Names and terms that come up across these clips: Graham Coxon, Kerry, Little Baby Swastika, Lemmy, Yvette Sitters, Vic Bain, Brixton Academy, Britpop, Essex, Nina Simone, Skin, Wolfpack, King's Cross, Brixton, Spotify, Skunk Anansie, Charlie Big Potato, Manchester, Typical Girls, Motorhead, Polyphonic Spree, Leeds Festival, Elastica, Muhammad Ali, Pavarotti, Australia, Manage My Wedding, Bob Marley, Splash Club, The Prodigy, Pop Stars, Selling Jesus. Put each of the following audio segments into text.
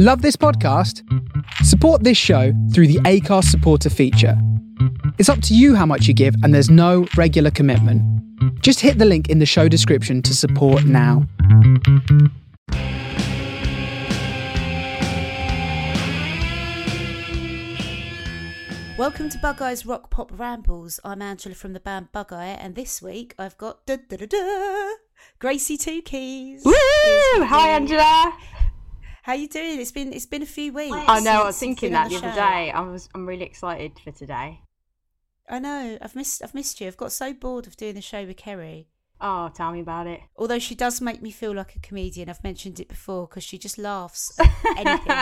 Love this podcast? Support this show through the Acast supporter feature. It's up to you how much you give, and there's no regular commitment. Just hit the link in the show description to support now. Welcome to Bug Eye's Rock Pop Rambles. I'm Angela from the band Bug Eye, and this week I've got Gracie Two Keys. Woo! Hi Angela. How you doing? It's been a few weeks. I know. I was thinking that the other day. I'm really excited for today. I know. I've missed you. I've got so bored of doing the show with Kerry. Oh, tell me about it. Although she does make me feel like a comedian. I've mentioned it before because she just laughs at anything.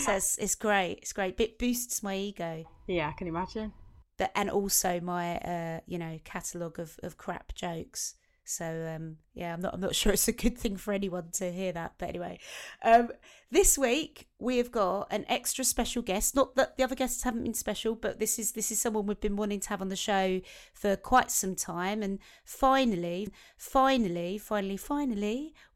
So it's great. It's great. It boosts my ego. Yeah, I can imagine. And also my, catalogue of crap jokes. So, I'm not sure it's a good thing for anyone to hear that. But anyway, this week we've got an extra special guest. Not that the other guests haven't been special, but this is someone we've been wanting to have on the show for quite some time. And finally,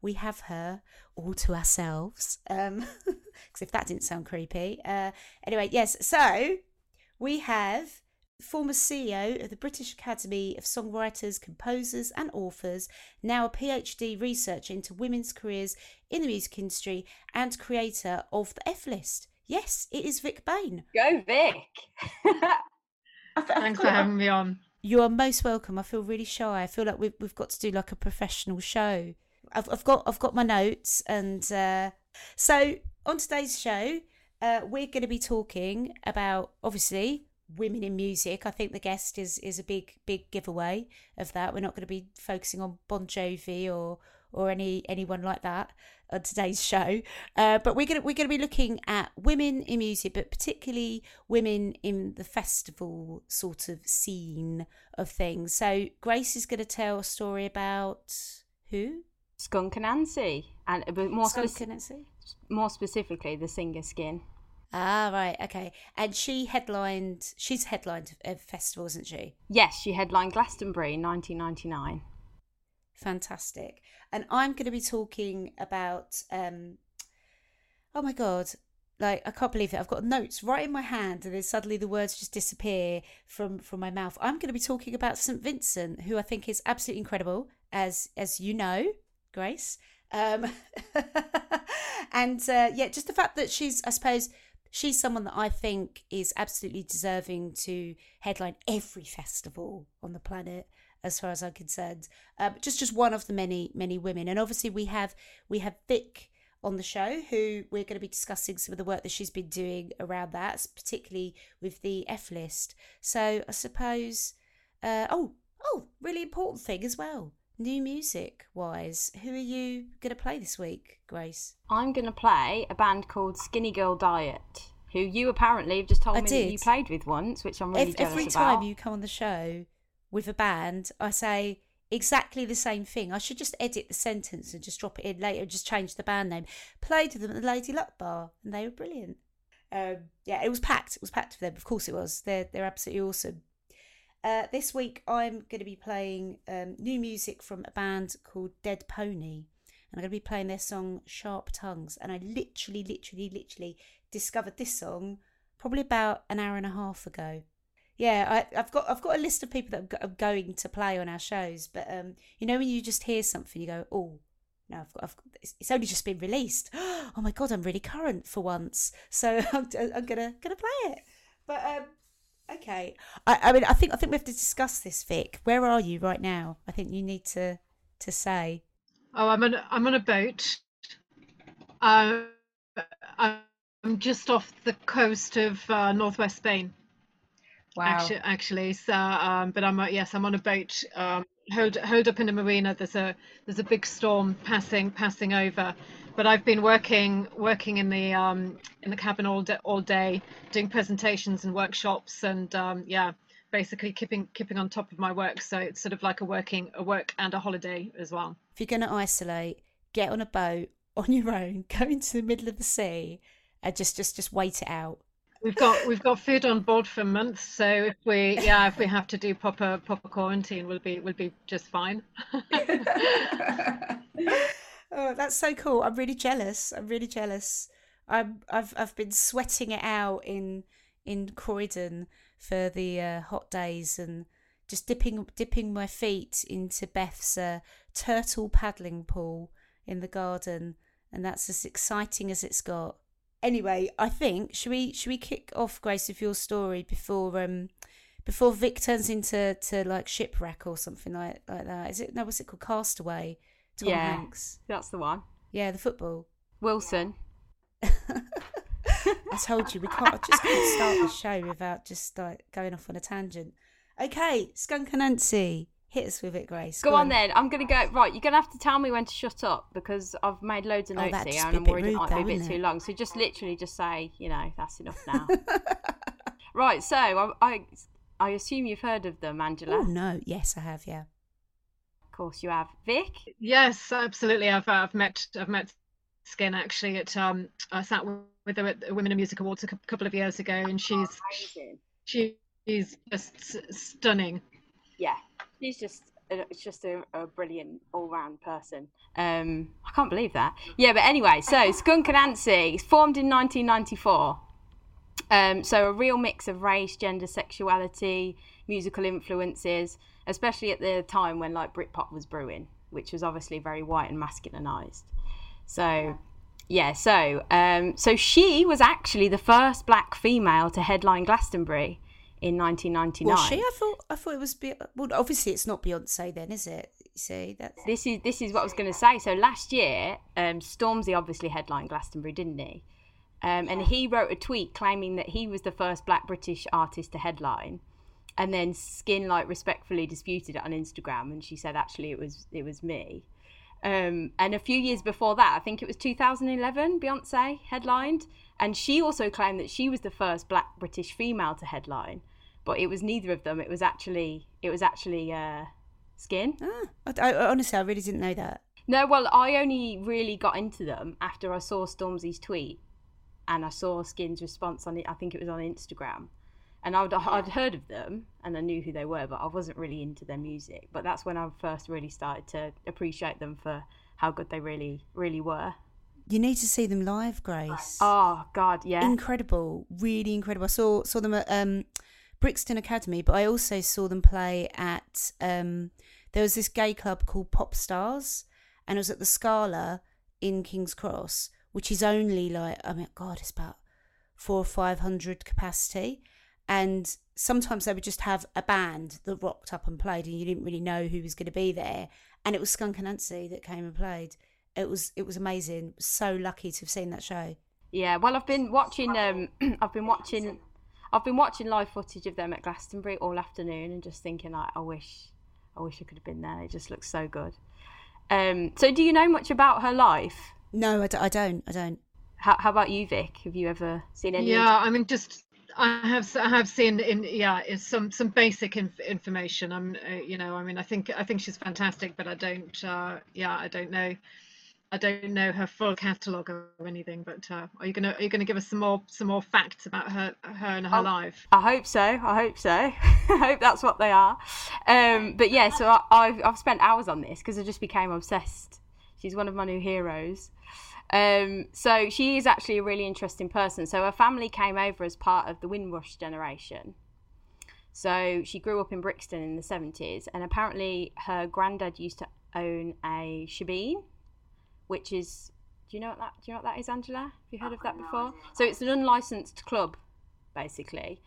we have her all to ourselves. Because if that didn't sound creepy. Anyway, yes. So we have former CEO of the British Academy of Songwriters, Composers and Authors, now a PhD researcher into women's careers in the music industry and creator of the F List. Yes, it is Vic Bain. Go Vic! Thanks for having me on. You are most welcome. I feel really shy. I feel like we've got to do like a professional show. I've got my notes, and so on today's show, we're going to be talking about, obviously, women in music. I think the guest is a big giveaway of that. We're not going to be focusing on Bon Jovi or anyone like that on today's show, but we're going to be looking at women in music, but particularly women in the festival sort of scene of things. So Grace is going to tell a story about who? Skunk Anansie, more specifically the singer Skin. Ah, right, okay. And she's headlined a festival, isn't she? Yes, she headlined Glastonbury in 1999. Fantastic. And I'm going to be talking about, oh my God, like, I can't believe it. I've got notes right in my hand and then suddenly the words just disappear from my mouth. I'm going to be talking about St. Vincent, who I think is absolutely incredible, as you know, Grace. Just the fact that she's someone that I think is absolutely deserving to headline every festival on the planet, as far as I'm concerned. Just one of the many, many women. And obviously we have Vic on the show, who we're going to be discussing some of the work that she's been doing around that, particularly with the F List. So I suppose, really important thing as well. New music-wise, who are you going to play this week, Grace? I'm going to play a band called Skinny Girl Diet, who you apparently have just told me that you played with once, which I'm really jealous about. Every time you come on the show with a band, I say exactly the same thing. I should just edit the sentence and just drop it in later and just change the band name. Played with them at the Lady Luck Bar, and they were brilliant. It was packed. It was packed for them. Of course it was. They're absolutely awesome. This week, I'm going to be playing new music from a band called Dead Pony. And I'm going to be playing their song, Sharp Tongues. And I literally discovered this song probably about an hour and a half ago. Yeah, I've got a list of people that I'm going to play on our shows. But, when you just hear something, you go, oh, no, it's only just been released. Oh, my God, I'm really current for once. So I'm going to play it. But... okay. I think we have to discuss this, Vic. Where are you right now? I think you need to say. Oh, I'm on a boat. I'm just off the coast of northwest Spain. Wow. Actually, so but I'm on a boat. Hold up in a marina. There's a big storm passing over. But I've been working in the cabin all day, doing presentations and workshops, and basically keeping on top of my work. So it's sort of like a work and a holiday as well. If you're going to isolate, get on a boat on your own, go into the middle of the sea, and just wait it out. We've got food on board for months, so if we have to do proper quarantine, we'll be just fine. Oh, that's so cool. I'm really jealous. I've been sweating it out in Croydon for the hot days, and just dipping my feet into Beth's turtle paddling pool in the garden, and that's as exciting as it's got. Anyway, I think should we kick off, Grace, with your story before Vic turns into like Shipwreck or something like that? Is it? No, what's it called? Castaway. Tom Hanks. That's the one. Yeah, the football. Wilson. I told you I just can't start the show without just like going off on a tangent. Okay, Skunk Anansie, hit us with it, Grace. Go on then. I'm gonna go. Right, you're gonna have to tell me when to shut up because I've made loads of notes here and I'm worried it might be a bit too long. So just say, that's enough now. Right. So I assume you've heard of them, Angela. Oh no, yes, I have. Yeah, of course you have, Vic. Yes, absolutely. I've met Skin actually at I sat with her at the Women in Music Awards a couple of years ago, and she's just stunning. Yeah, she's just a brilliant all-round person. I can't believe that. Yeah, but anyway, so Skunk Anansie is formed in 1994. So a real mix of race, gender, sexuality, musical influences, especially at the time when like Britpop was brewing, which was obviously very white and masculinized. So yeah, so she was actually the first black female to headline Glastonbury in 1999. Was she? I thought it was. Well, obviously, it's not Beyonce then, is it? See, this is what I was going to say. So last year, Stormzy obviously headlined Glastonbury, didn't he? And he wrote a tweet claiming that he was the first black British artist to headline. And then Skin like respectfully disputed it on Instagram, and she said actually it was me. And a few years before that, I think it was 2011, Beyonce headlined. And she also claimed that she was the first black British female to headline. But it was neither of them. It was actually Skin. Ah, I honestly really didn't know that. No, well, I only really got into them after I saw Stormzy's tweet. And I saw Skin's response on it. I think it was on Instagram. And I'd heard of them and I knew who they were, but I wasn't really into their music. But that's when I first really started to appreciate them for how good they really, really were. You need to see them live, Grace. Oh, God, yeah. Incredible, really incredible. I saw them at Brixton Academy, but I also saw them play at, there was this gay club called Pop Stars, and it was at the Scala in King's Cross, which is only like, I mean, God, it's about 400 or 500 capacity. And sometimes they would just have a band that rocked up and played, and you didn't really know who was going to be there. And it was Skunk Anansie that came and played. It was amazing. So lucky to have seen that show. Yeah, well, I've been watching live footage of them at Glastonbury all afternoon, and just thinking like, I wish I could have been there. It just looks so good. So, do you know much about her life? No, I don't. How about you, Vic? Have you ever seen any? Yeah, I mean, just. I have seen some basic information. I think she's fantastic, but I don't know her full catalogue or anything. But are you gonna give us some more facts about her and her life? I hope so. I hope that's what they are. But yeah, so I've spent hours on this because I just became obsessed. She's one of my new heroes. So she is actually a really interesting person. So her family came over as part of the Windrush generation. So she grew up in Brixton in the 70s, and apparently her granddad used to own a Shebeen, which is, do you know what that is, Angela? Have you heard of that before? So it's an unlicensed club, basically,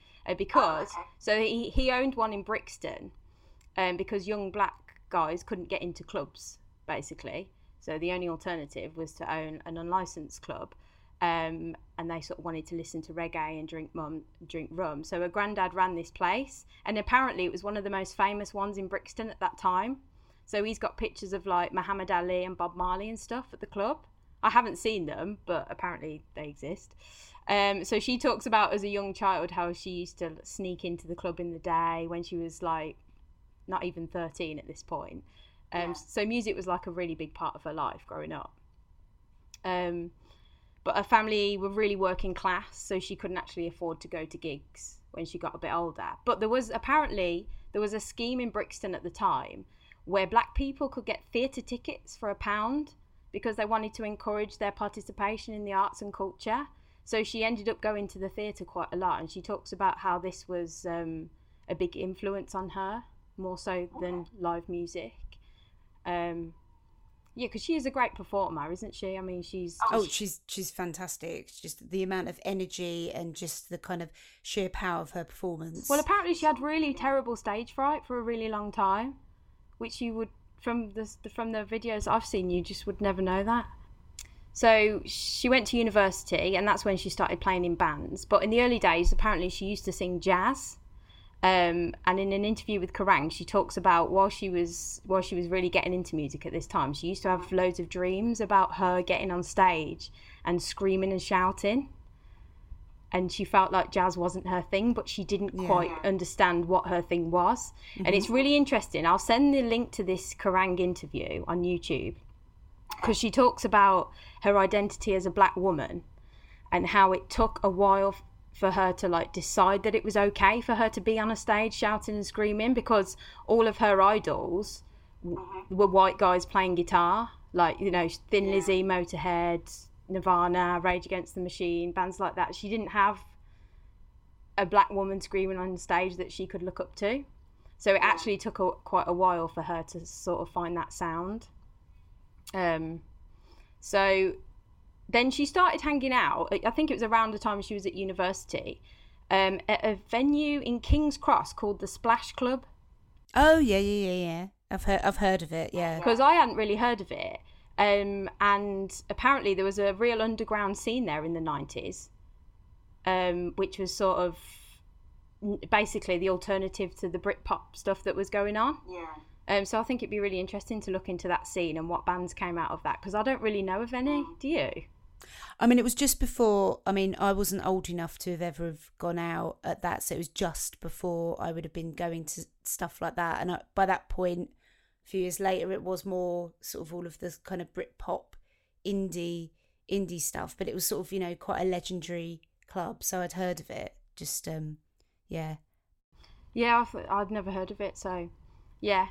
so he owned one in Brixton, because young black guys couldn't get into clubs, basically. So the only alternative was to own an unlicensed club, and they sort of wanted to listen to reggae and drink rum. So her granddad ran this place, and apparently it was one of the most famous ones in Brixton at that time. So he's got pictures of like Muhammad Ali and Bob Marley and stuff at the club. I haven't seen them, but apparently they exist. So she talks about as a young child how she used to sneak into the club in the day when she was like not even 13 at this point. So music was like a really big part of her life growing up. But her family were really working class, so she couldn't actually afford to go to gigs when she got a bit older. But there was a scheme in Brixton at the time where black people could get theatre tickets for £1, because they wanted to encourage their participation in the arts and culture. So she ended up going to the theatre quite a lot, and she talks about how this was a big influence on her, more so than live music. Yeah, because she is a great performer, isn't she? I mean, she's fantastic. Just the amount of energy and just the kind of sheer power of her performance. Well, apparently she had really terrible stage fright for a really long time, which you would, from the videos I've seen, you just would never know that. So she went to university, and that's when she started playing in bands. But in the early days, apparently she used to sing jazz. And in an interview with Kerrang, she talks about while she was really getting into music at this time, she used to have loads of dreams about her getting on stage and screaming and shouting. And she felt like jazz wasn't her thing, but she didn't quite understand what her thing was. Mm-hmm. And it's really interesting. I'll send the link to this Kerrang interview on YouTube, because she talks about her identity as a black woman and how it took a while for her to like decide that it was okay for her to be on a stage shouting and screaming, because all of her idols were white guys playing guitar, like, you know, Thin Lizzy, Motorhead, Nirvana, Rage Against the Machine, bands like that. She didn't have a black woman screaming on stage that she could look up to. So it actually took quite a while for her to sort of find that sound. So then she started hanging out, I think it was around the time she was at university, at a venue in King's Cross called the Splash Club. Oh, yeah. I've heard of it, yeah. Because I hadn't really heard of it. And apparently there was a real underground scene there in the 90s, which was sort of basically the alternative to the Britpop stuff that was going on. Yeah. So I think it'd be really interesting to look into that scene and what bands came out of that, because I don't really know of any, do you? I mean, it was just before, I mean, I wasn't old enough to have ever have gone out at that, so it was just before I would have been going to stuff like that. And by that point, a few years later, it was more sort of all of this kind of Britpop, indie stuff, but it was sort of, you know, quite a legendary club, so I'd heard of it, just, yeah. Yeah, I'd never heard of it, so, yeah.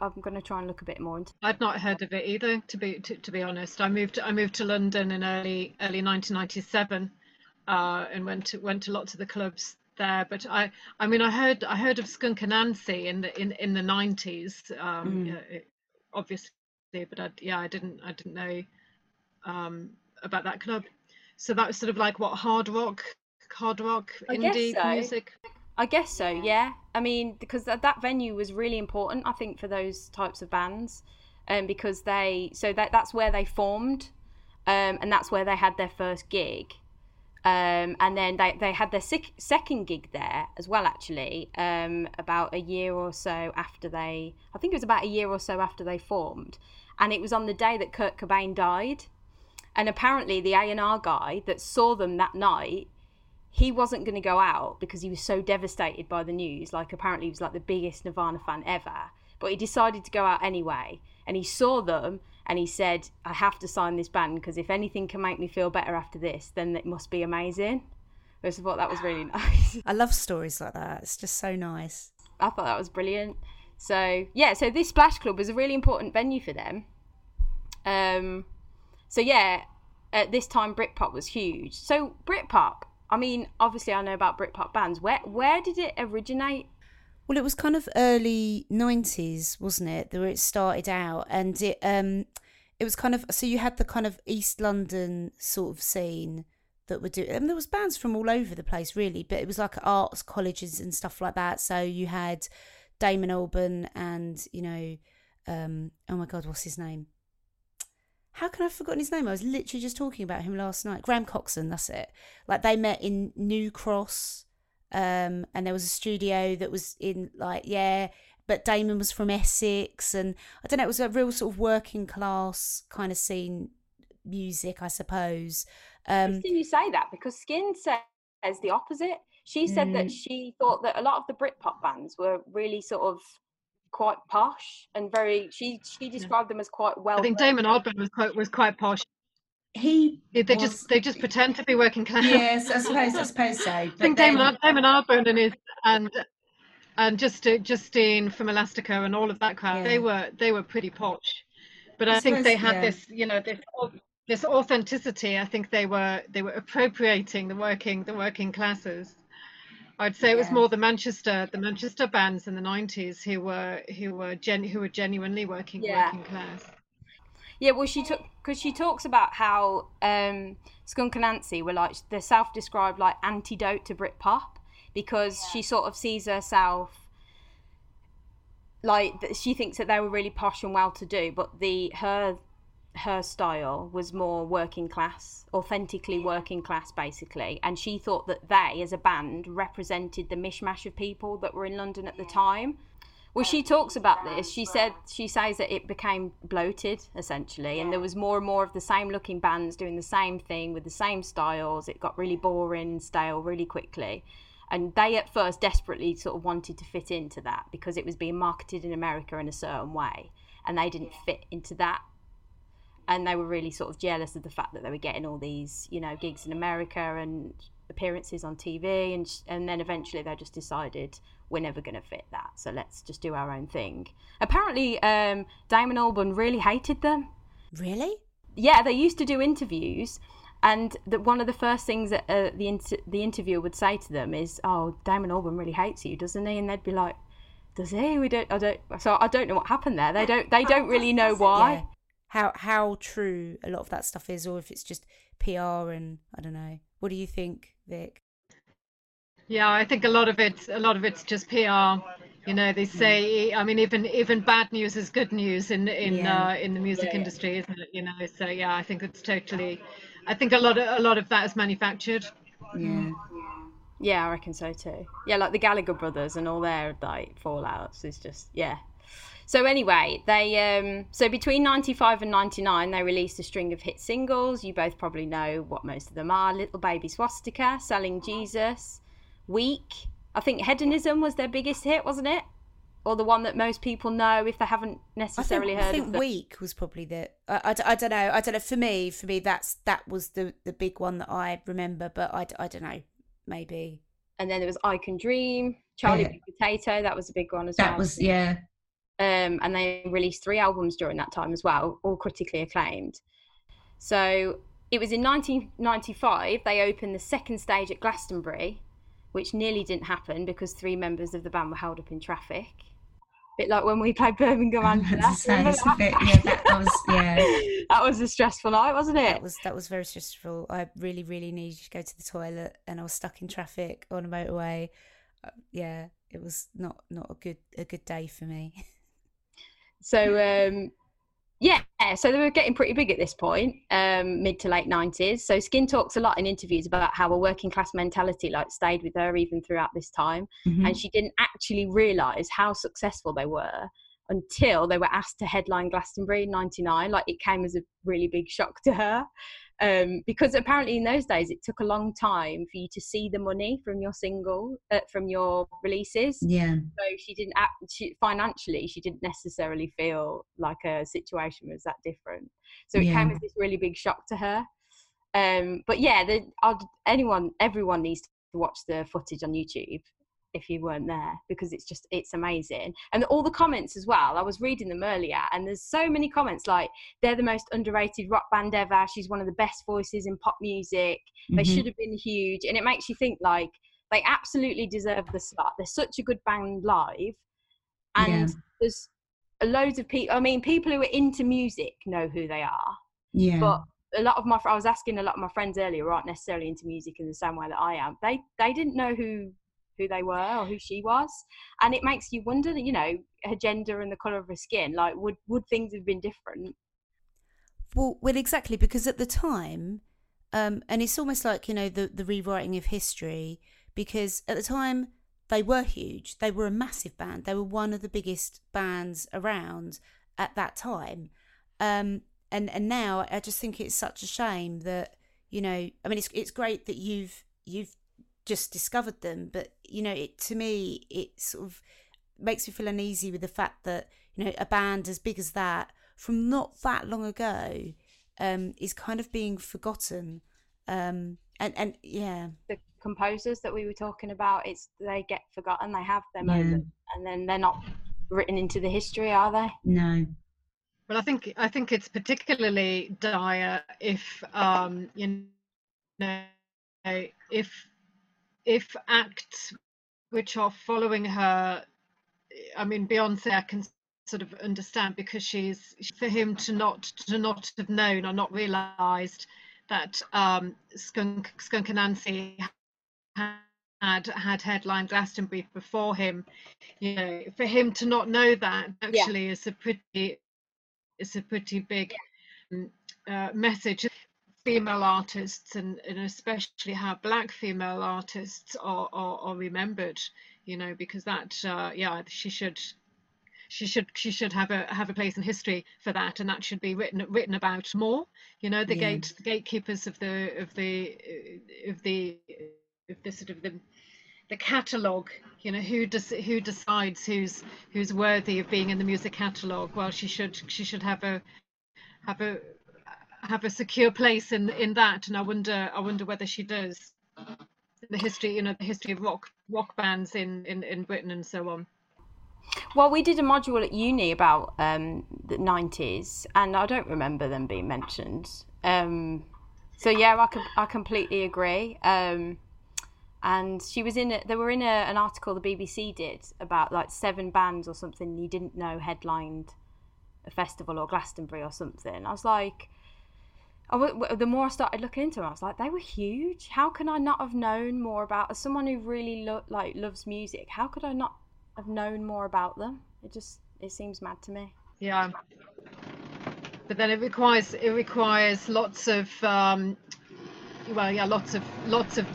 I'm going to try and look a bit more into it. I've not heard of it either, to be honest. I moved to London in early 1997, and went to lots of the clubs there. But I heard of Skunk Anansie in the 90s, obviously, but I didn't know about that club. So that was sort of like what, hard rock indie music. I guess so, yeah. I mean, because that venue was really important, I think, for those types of bands, because that's where they formed, and that's where they had their first gig, and then they had their second gig there as well, actually, about a year or so after they formed, and it was on the day that Kurt Cobain died, and apparently the A&R guy that saw them that night, he wasn't going to go out because he was so devastated by the news. Like, apparently he was like the biggest Nirvana fan ever, but he decided to go out anyway. And he saw them and he said, I have to sign this band, because if anything can make me feel better after this, then it must be amazing. I just thought that was really nice. I love stories like that. It's just so nice. I thought that was brilliant. So yeah, so this Splash Club was a really important venue for them. So yeah, at this time Britpop was huge. So Britpop, I mean, obviously I know about Britpop bands. Where did it originate? Well, it was kind of early 90s, wasn't it, where it started out. And it was kind of, so you had the kind of East London sort of scene that would do, and there was bands from all over the place really, but it was like arts colleges and stuff like that. So you had Damon Albarn and, you know, oh my God, what's his name? How can I have forgotten his name? I was literally just talking about him last night. Graham Coxon, that's it. Like, they met in New Cross, and there was a studio that was in, like, yeah, but Damon was from Essex, and I don't know, it was a real sort of working class kind of scene, music, I suppose. Interesting you say that, because Skin says the opposite. She said that she thought that a lot of the Britpop bands were really sort of quite posh and very, she described them as quite well. I think Damon Albarn was quite posh. They just pretend to be working class. Yes, I suppose so. I think Damon Albarn and Justine from Elastica and all of that crowd, they were pretty posh. But I think they had this, you know, this authenticity. I think they were appropriating the working classes. I'd say it was more the Manchester bands in the 90s who were genuinely working class. Yeah, well, she talks about how Skunk Anansie were like the self-described like antidote to Britpop, because she sort of sees herself like she thinks that they were really posh and well-to-do, but her style was more working class, authentically working class, basically. And she thought that they, as a band, represented the mishmash of people that were in London at the time. Well, she talks about this. She says that it became bloated, essentially, and there was more and more of the same looking bands doing the same thing with the same styles. It got really boring, stale, really quickly. And they at first desperately sort of wanted to fit into that because it was being marketed in America in a certain way, and they didn't fit into that. And they were really sort of jealous of the fact that they were getting all these, you know, gigs in America and appearances on TV, and then eventually they just decided, we're never going to fit that, so let's just do our own thing. Apparently, Damon Albarn really hated them. Really? Yeah, they used to do interviews, and one of the first things that the interviewer would say to them is, "Oh, Damon Albarn really hates you, doesn't he?" And they'd be like, "Does he? I don't." So I don't know what happened there. They don't really know why. Yeah. How true a lot of that stuff is, or if it's just PR and I don't know. What do you think, Vic? Yeah, I think a lot of it's just PR. You know, they say, I mean, even bad news is good news in the music industry, isn't it? You know, so yeah, I think it's totally. I think a lot of that is manufactured. Yeah. Yeah, I reckon so too. Yeah, like the Gallagher brothers and all their like fallouts is just So anyway, they between 95 and 99, they released a string of hit singles. You both probably know what most of them are: Little Baby Swastika, Selling Jesus, Weak. I think Hedonism was their biggest hit, wasn't it? Or the one that most people know if they haven't necessarily heard of it. I think Weak was probably the... I don't know. For me, that was the big one that I remember, but I don't know, maybe. And then there was I Can Dream, Charlie Big Potato, that was a big one as well. That was, yeah. And they released 3 albums during that time as well, all critically acclaimed. So it was in 1995 they opened the second stage at Glastonbury, which nearly didn't happen because 3 members of the band were held up in traffic. A bit like when we played Birmingham. That was a stressful night, wasn't it? That was very stressful. I really, really needed to go to the toilet and I was stuck in traffic on a motorway. Yeah, it was not a good day for me. So, so they were getting pretty big at this point, mid to late 90s. So Skin talks a lot in interviews about how a working class mentality like stayed with her even throughout this time. Mm-hmm. And she didn't actually realise how successful they were until they were asked to headline Glastonbury in 99. Like, it came as a really big shock to her, because apparently in those days it took a long time for you to see the money from your single, from your releases. Yeah. So she didn't financially. She didn't necessarily feel like her situation was that different. So it came as this really big shock to her. But yeah, everyone needs to watch the footage on YouTube if you weren't there, because it's amazing. And all the comments as well, I was reading them earlier, and there's so many comments like, they're the most underrated rock band ever, she's one of the best voices in pop music, they should have been huge. And it makes you think, like, they absolutely deserve the slot. They're such a good band live, and there's loads of people, I mean, people who are into music know who they are, but I was asking a lot of my friends earlier who aren't necessarily into music in the same way that I am, they didn't know who they were or who she was. And it makes you wonder, you know, her gender and the colour of her skin, like, would things have been different? Well exactly, because at the time, and it's almost like, you know, the rewriting of history, because at the time they were huge, they were a massive band, they were one of the biggest bands around at that time, and now I just think it's such a shame that, you know, I mean, it's great that you've just discovered them, but, you know, it, to me, it sort of makes me feel uneasy with the fact that, you know, a band as big as that from not that long ago is kind of being forgotten, and the composers that we were talking about, they get forgotten, they have their moment, and then they're not written into the history, are they? No. But I think it's particularly dire if you know, if acts which are following her. I mean, Beyonce, I can sort of understand, because she's, for him to not have known or not realised that Skunk Anansie had headlined Glastonbury before him, you know, for him to not know that actually is a pretty big message. Female artists and especially how black female artists are remembered, you know, because that she should have a place in history for that, and that should be written about more. You know, the gatekeepers of the catalogue, you know, who decides who's worthy of being in the music catalogue. Well, she should have a secure place in that, and I wonder whether she does. The history of rock bands in Britain and so on. Well, we did a module at uni about the 90s, and I don't remember them being mentioned. So yeah, I completely agree. And she was they were in an article the BBC did about like 7 bands or something you didn't know headlined a festival or Glastonbury or something. I was like, the more I started looking into them, I was like, they were huge. How can I not have known more about, as someone who really loves music, how could I not have known more about them? It seems mad to me. Yeah, but then it requires lots of lots of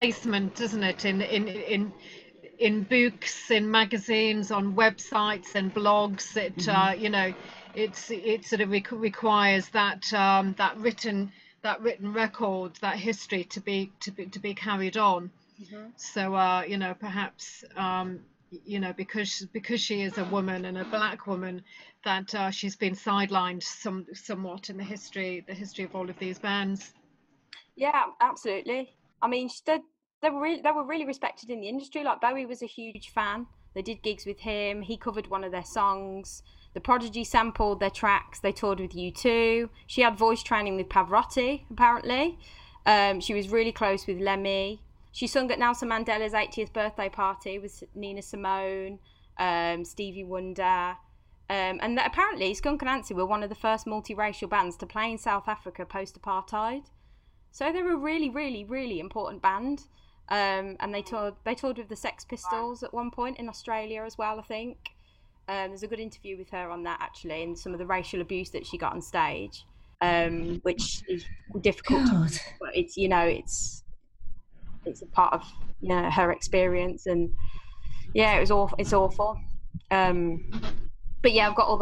placement, doesn't it? In books, in magazines, on websites and blogs. It sort of requires that written record, that history to be carried on. Mm-hmm. So perhaps because she is a woman and a black woman, that she's been sidelined somewhat in the history of all of these bands. Yeah, absolutely. I mean, they were really respected in the industry. Like, Bowie was a huge fan. They did gigs with him. He covered one of their songs. The Prodigy sampled their tracks. They toured with U2. She had voice training with Pavarotti, apparently. She was really close with Lemmy. She sung at Nelson Mandela's 80th birthday party with Nina Simone, Stevie Wonder. And that apparently Skunk Anansie were one of the first multiracial bands to play in South Africa post-apartheid. So they were a really, really, really important band. And they toured with the Sex Pistols at one point in Australia as well, I think. There's a good interview with her on that, actually, and some of the racial abuse that she got on stage, which is difficult. To, but it's, you know, it's a part of, you know, her experience, and yeah, it was awful. It's awful. But yeah, I've got all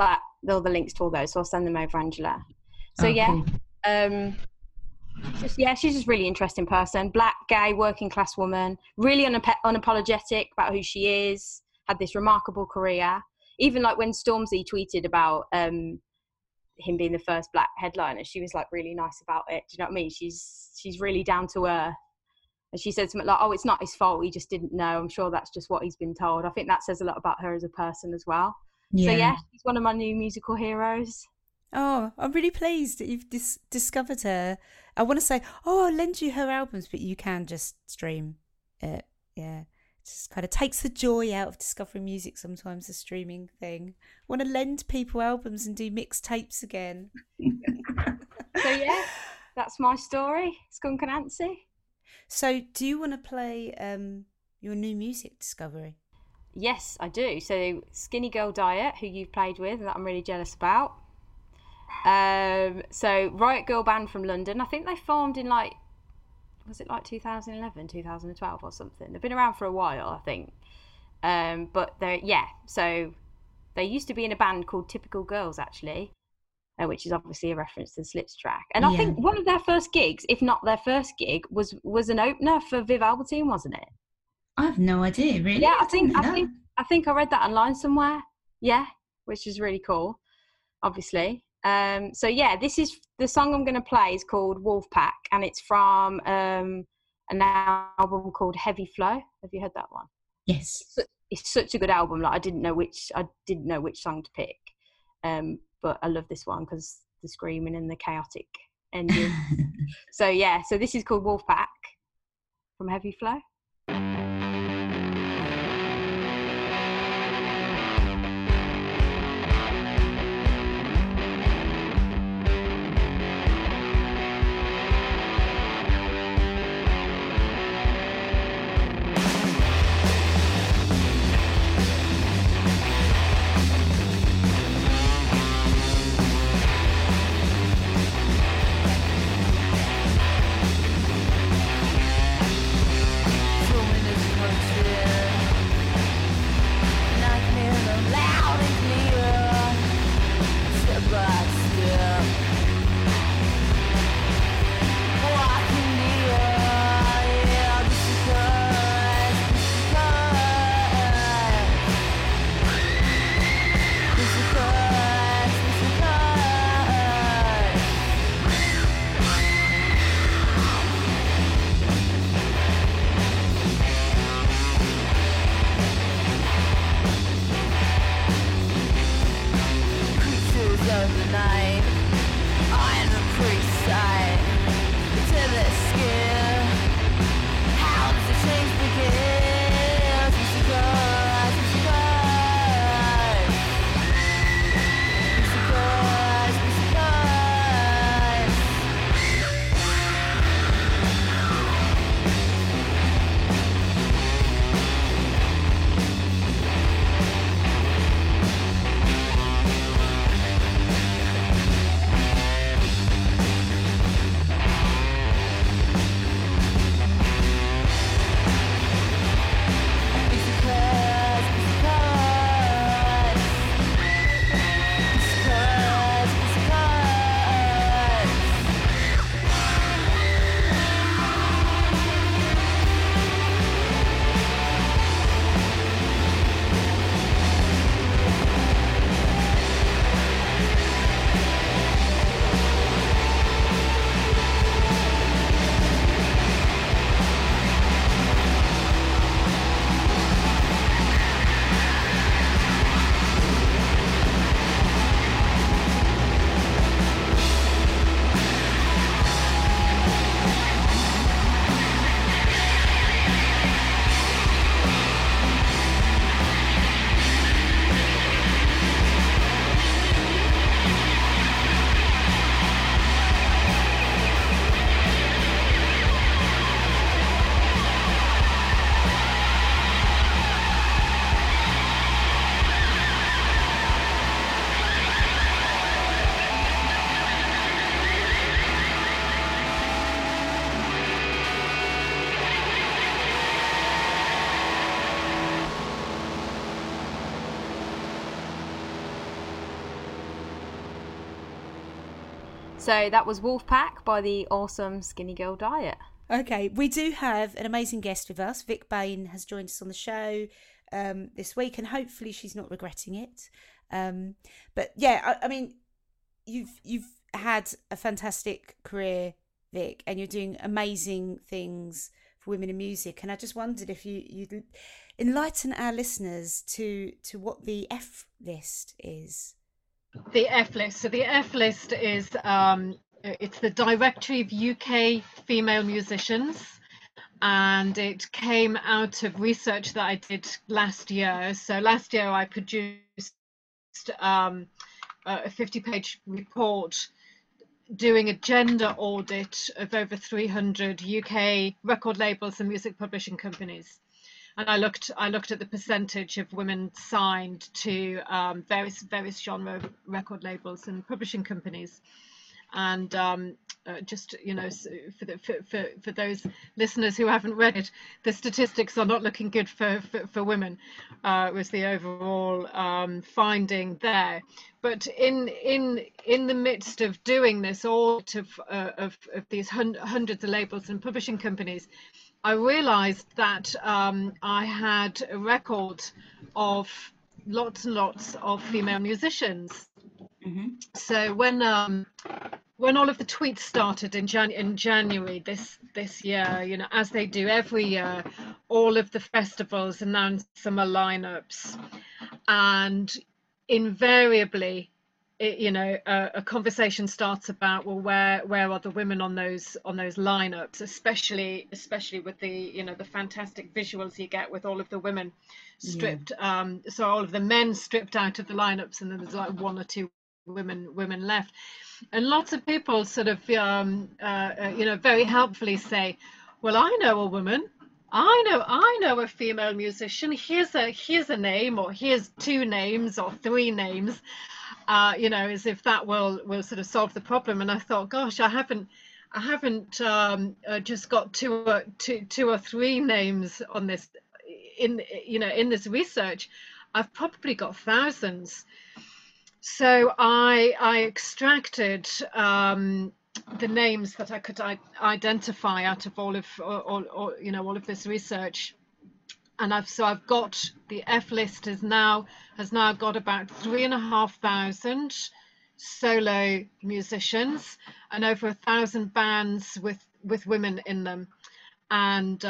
the links to all those, so I'll send them over, Angela. So she's just a really interesting person, black, gay, working class woman, really unapologetic about who she is. Had this remarkable career. Even like when Stormzy tweeted about him being the first black headliner, she was like really nice about it. Do you know what I mean? She's really down to earth. And she said something like, "Oh, it's not his fault. He just didn't know. I'm sure that's just what he's been told." I think that says a lot about her as a person as well. Yeah. So yeah, she's one of my new musical heroes. Oh, I'm really pleased that you've discovered her. I want to say, I'll lend you her albums, but you can just stream it. Yeah. Just kind of takes the joy out of discovering music sometimes, the streaming thing. I want to lend people albums and do mixtapes again. So yeah, that's my story, Skunk Anansie. So do you want to play your new music discovery? Yes, I do. So Skinny Girl Diet, who you've played with, that I'm really jealous about. So Riot Girl Band from London. I think they formed in 2011, 2012 or something. They've been around for a while, I think. But so they used to be in a band called Typical Girls, actually, which is obviously a reference to the Slits track. And I think one of their first gigs, if not their first gig, was an opener for Viv Albertine, wasn't it? I have no idea, really. Yeah, I think I read that online somewhere. Yeah, which is really cool, obviously. So yeah, this is the song I'm going to play is called Wolfpack, and it's from an album called Heavy Flow. Have you heard that one? Yes. It's such a good album. Like, I didn't know which song to pick, but I love this one because the screaming and the chaotic ending. So yeah, so this is called Wolfpack from Heavy Flow. So that was Wolfpack by the awesome Skinny Girl Diet. Okay, we do have an amazing guest with us. Vic Bain has joined us on the show this week, and hopefully she's not regretting it. But yeah, I mean, you've had a fantastic career, Vic, and you're doing amazing things for women in music. And I just wondered if you'd enlighten our listeners to what the F List is. The F List. So the F List is it's the directory of UK female musicians, and it came out of research that I did last year. So last year I produced a 50-page report doing a gender audit of over 300 UK record labels and music publishing companies. And I looked at the percentage of women signed to various genre record labels and publishing companies, and just, you know, for those listeners who haven't read it, the statistics are not looking good for women. Was the overall finding there. But in the midst of doing this audit of these hundreds of labels and publishing companies, I realised that I had a record of lots and lots of female musicians. Mm-hmm. So when all of the tweets started in January this year, you know, as they do every year, all of the festivals announced summer lineups, and invariably a conversation starts about, well, where are the women on those lineups, especially with the, the fantastic visuals you get with all of the women stripped, yeah. So all of the men stripped out of the lineups, and then there's like one or two women left, and lots of people sort of very helpfully say, well, I know a woman, I know a female musician, here's a name, or here's two names or three names, as if that will sort of solve the problem. And I thought, gosh, I haven't just got two or three names on this, in this research. I've probably got thousands. So I extracted the names that I could identify out of all of this research, and I've got the F List has now got about 3,500 solo musicians and over 1,000 bands with women in them, and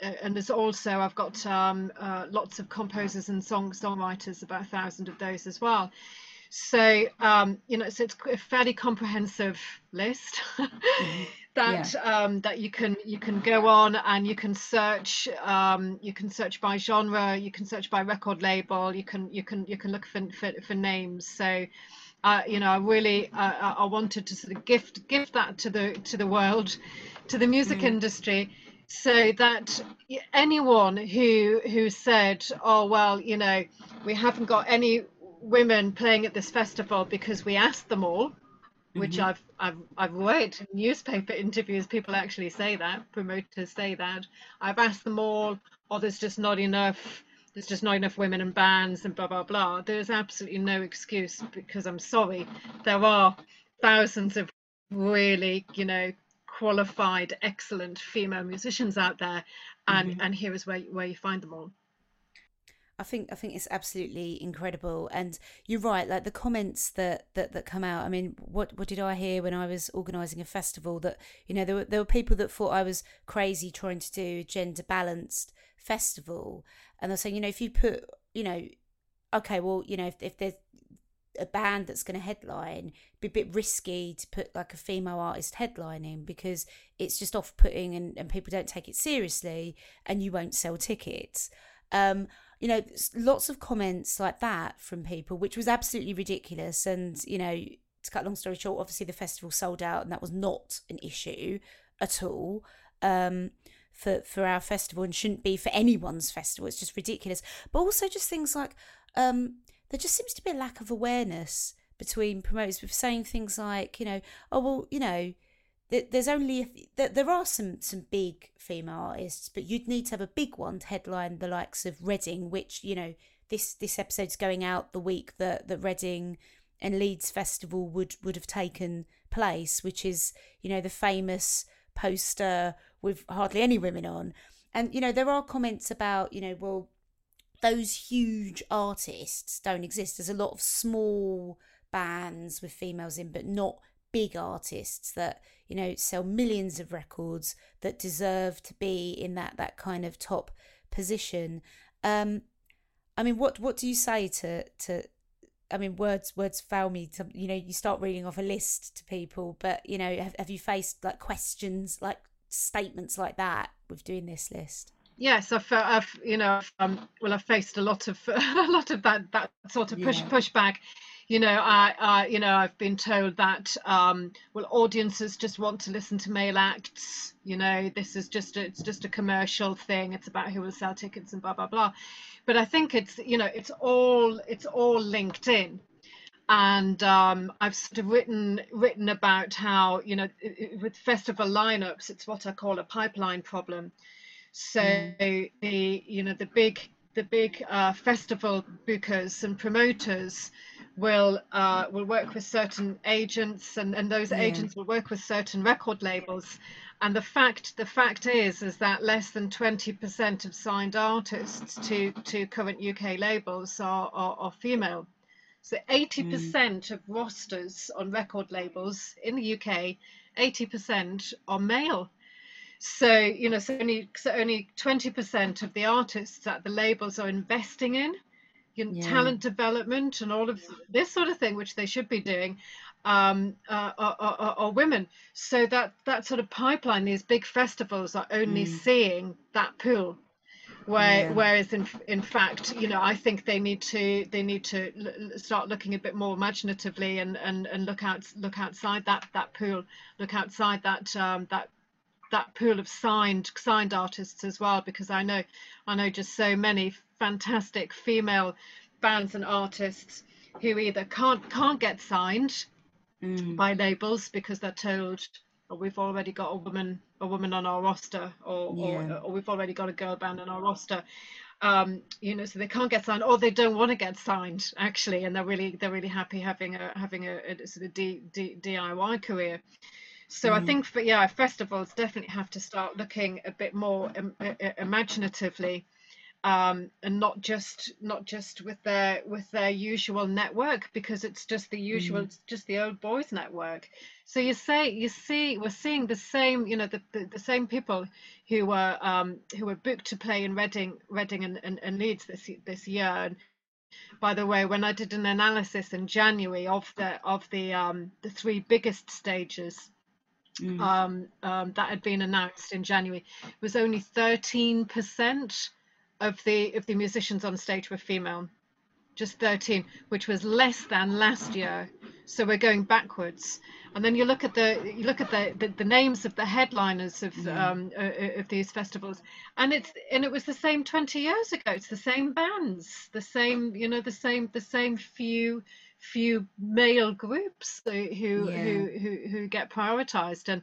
there's also, I've got lots of composers and songwriters, about 1,000 of those as well. So so it's a fairly comprehensive list that yeah. That you can go on and you can search by genre, you can search by record label, you can look for names. So I wanted to sort of gift that to the world, to the music industry, so that anyone who said, oh well, we haven't got any women playing at this festival because we asked them all, which I've read in newspaper interviews, people actually say that, promoters say that, I've asked them all, or there's just not enough women and bands and blah blah blah. There's absolutely no excuse, because I'm sorry, there are thousands of really qualified, excellent female musicians out there, and here is where you find them all. I think it's absolutely incredible, and you're right. Like the comments that come out. I mean, what did I hear when I was organising a festival? That there were people that thought I was crazy trying to do a gender balanced festival, and they're saying, if you put, okay, well, if there's a band that's going to headline, it'd be a bit risky to put like a female artist headlining, because it's just off-putting and people don't take it seriously, and you won't sell tickets. Lots of comments like that from people, which was absolutely ridiculous. And, to cut a long story short, obviously the festival sold out, and that was not an issue at all for our festival, and shouldn't be for anyone's festival. It's just ridiculous. But also just things like there just seems to be a lack of awareness between promoters, with saying things like, oh, well, there are some big female artists, but you'd need to have a big one to headline the likes of Reading, which this episode's going out the week that Reading and Leeds Festival would have taken place, which is the famous poster with hardly any women on. And there are comments about well, those huge artists don't exist. There's a lot of small bands with females in, but not big artists that sell millions of records, that deserve to be in that kind of top position. I mean, what do you say to I mean, words fail me to, you start reading off a list to people, but have you faced like questions, like statements like that with doing this list? Yes, I've faced a lot of that sort of pushback. I've been told that audiences just want to listen to male acts. This is just a commercial thing. It's about who will sell tickets and blah blah blah. But I think it's it's all linked in, and I've sort of written about how with festival lineups, it's what I call a pipeline problem. So the big festival bookers and promoters will work with certain agents, and those agents will work with certain record labels, and the fact is that less than 20% of signed artists to current UK labels are female. So 80% of rosters on record labels in the UK, 80% are male. So so only 20% of the artists that the labels are investing in talent development and all of this sort of thing, which they should be doing, are women. So that sort of pipeline, these big festivals are only seeing that pool. Whereas in fact, I think they need to start looking a bit more imaginatively and look outside that pool, look outside that pool of signed artists as well, because I know just so many fantastic female bands and artists who either can't get signed by labels because they're told, or we've already got a woman on our roster, or we've already got a girl band on our roster, so they can't get signed, or they don't want to get signed actually, and they're really happy having a sort of DIY career. So I think festivals definitely have to start looking a bit more imaginatively, and not just with their usual network, because it's just the usual, it's just the old boys network. So we're seeing the same, the same people who were booked to play in Reading and Leeds this year. And by the way, when I did an analysis in January of the three biggest stages that had been announced in January, it was only 13% of the musicians on stage were female, just 13, which was less than last year. So we're going backwards. And then you look at the names of the headliners of these festivals, and it was the same 20 years ago. It's the same bands, the same few male groups who get prioritized. And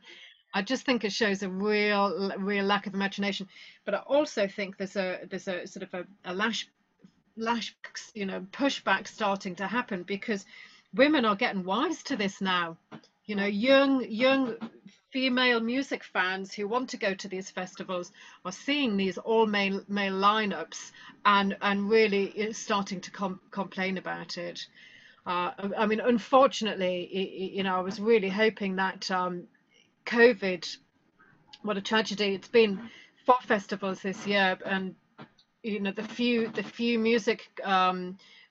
I just think it shows a real lack of imagination. But I also think there's a sort of a lash pushback starting to happen, because women are getting wise to this now. Young female music fans who want to go to these festivals are seeing these all male lineups and really starting to complain about it. I mean, unfortunately, I was really hoping that COVID, what a tragedy it's been for festivals this year, and the few music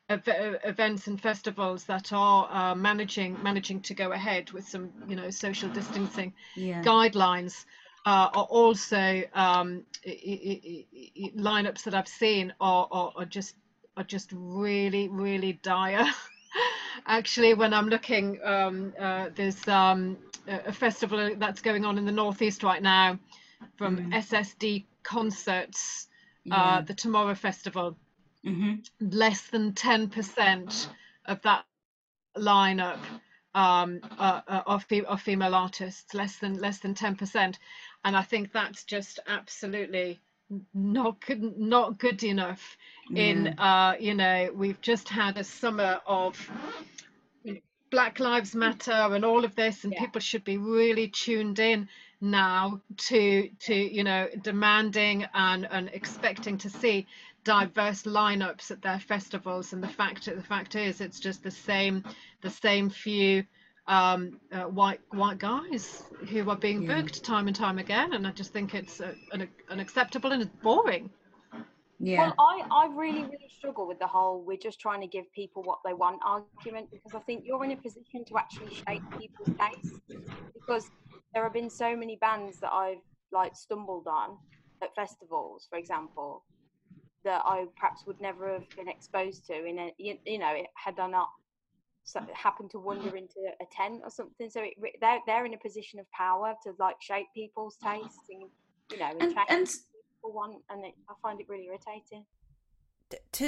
events and festivals that are managing to go ahead with some social distancing guidelines are also lineups that I've seen are just really dire. Actually, when I'm looking, there's a festival that's going on in the northeast right now from SSD Concerts, the Tomorrow Festival. Less than 10% of that lineup are female artists. Less than 10%, and I think that's just absolutely not good enough. We've just had a summer of Black Lives Matter and all of this, and people should be really tuned in now to demanding and expecting to see diverse lineups at their festivals. And the fact is, it's just the same few white guys who are being booked time and time again, and I just think it's unacceptable and it's boring. Well, I really struggle with the whole we're just trying to give people what they want argument, because I think you're in a position to actually shape people's taste, because there have been so many bands that I've stumbled on at festivals, for example, that I perhaps would never have been exposed to had I not happened to wander into a tent or something. So they're in a position of power to shape people's taste and change people want, and I find it really irritating.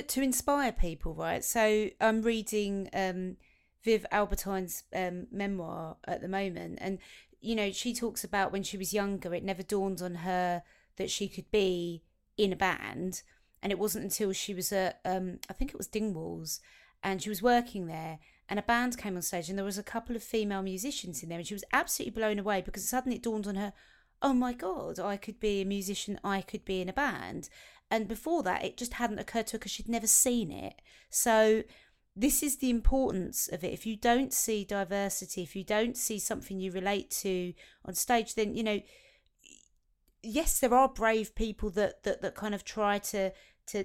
To inspire people, right? So I'm reading Viv Albertine's memoir at the moment, and she talks about when she was younger, it never dawned on her that she could be in a band. And it wasn't until she was at, I think it was Dingwall's, and she was working there, and a band came on stage, and there was a couple of female musicians in there, and she was absolutely blown away, because suddenly it dawned on her, oh my God, I could be a musician, I could be in a band. And before that, it just hadn't occurred to her, because she'd never seen it. So this is the importance of it. If you don't see diversity, if you don't see something you relate to on stage, then, yes, there are brave people that kind of try to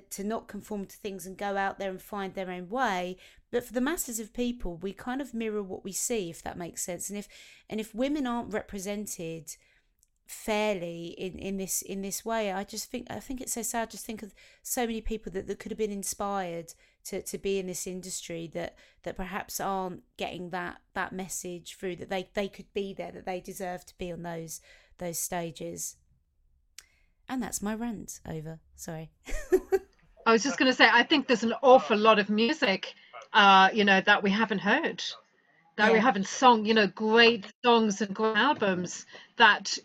to not conform to things and go out there and find their own way. But for the masses of people, we kind of mirror what we see, if that makes sense. And if women aren't represented fairly in this way, I think it's so sad. Just think of so many people that could have been inspired to be in this industry that perhaps aren't getting that message through, that they could be there, that they deserve to be on those stages. And that's my rant over. Sorry. I was just going to say, I think there's an awful lot of music, that we haven't heard, that we haven't sung, great songs and great albums that,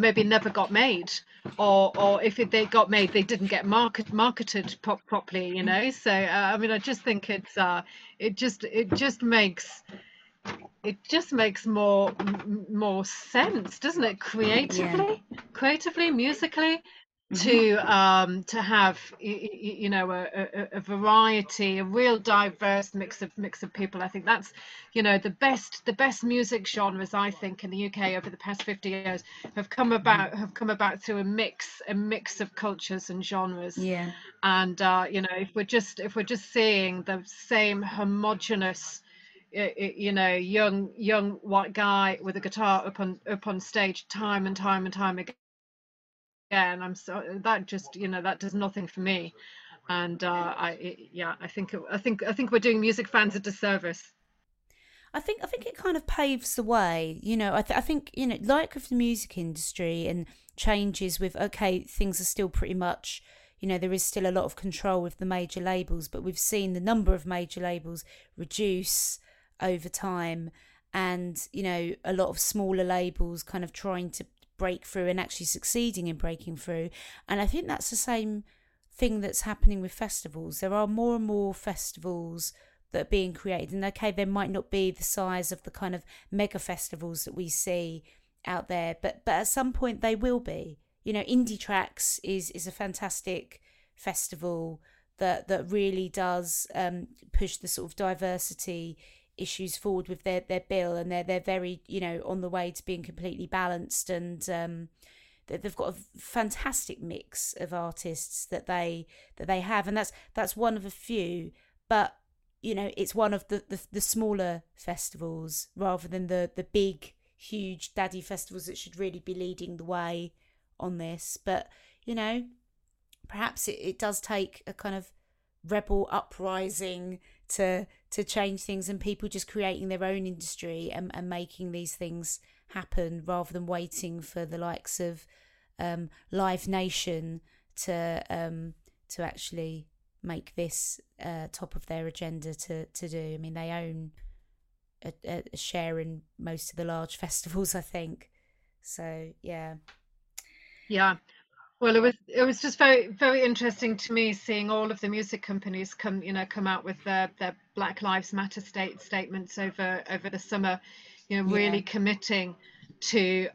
maybe never got made, or if they got made, they didn't get marketed properly, So, I just think it just makes more sense, doesn't it? Creatively, musically, to have a variety, a real diverse mix of people. I think that's the best music genres, I think, in the UK over the past 50 years have come about through a mix of cultures and genres. Yeah. And if we're just seeing the same homogenous, young white guy with a guitar up on stage time and time again. That does nothing for me. And I think we're doing music fans a disservice. I think it kind of paves the way. I think like with the music industry and changes with, things are still pretty much, there is still a lot of control with the major labels, but we've seen the number of major labels reduce over time, and a lot of smaller labels kind of trying to break through and actually succeeding in breaking through. And I think that's the same thing that's happening with festivals. There are more and more festivals that are being created, and they might not be the size of the kind of mega festivals that we see out there, but at some point they will be. Indie Tracks is a fantastic festival that really does push the sort of diversity issues forward with their bill, and they're very on the way to being completely balanced, and they've got a fantastic mix of artists that they have, and that's one of a few. But it's one of the smaller festivals rather than the big huge daddy festivals that should really be leading the way on this. But perhaps it does take a kind of rebel uprising to change things, and people just creating their own industry and making these things happen rather than waiting for the likes of Live Nation to actually make this top of their agenda to do. They own a share in most of the large festivals, I think. So yeah. Well, it was just very, very interesting to me seeing all of the music companies come out with their Black Lives Matter statements over the summer, really committing to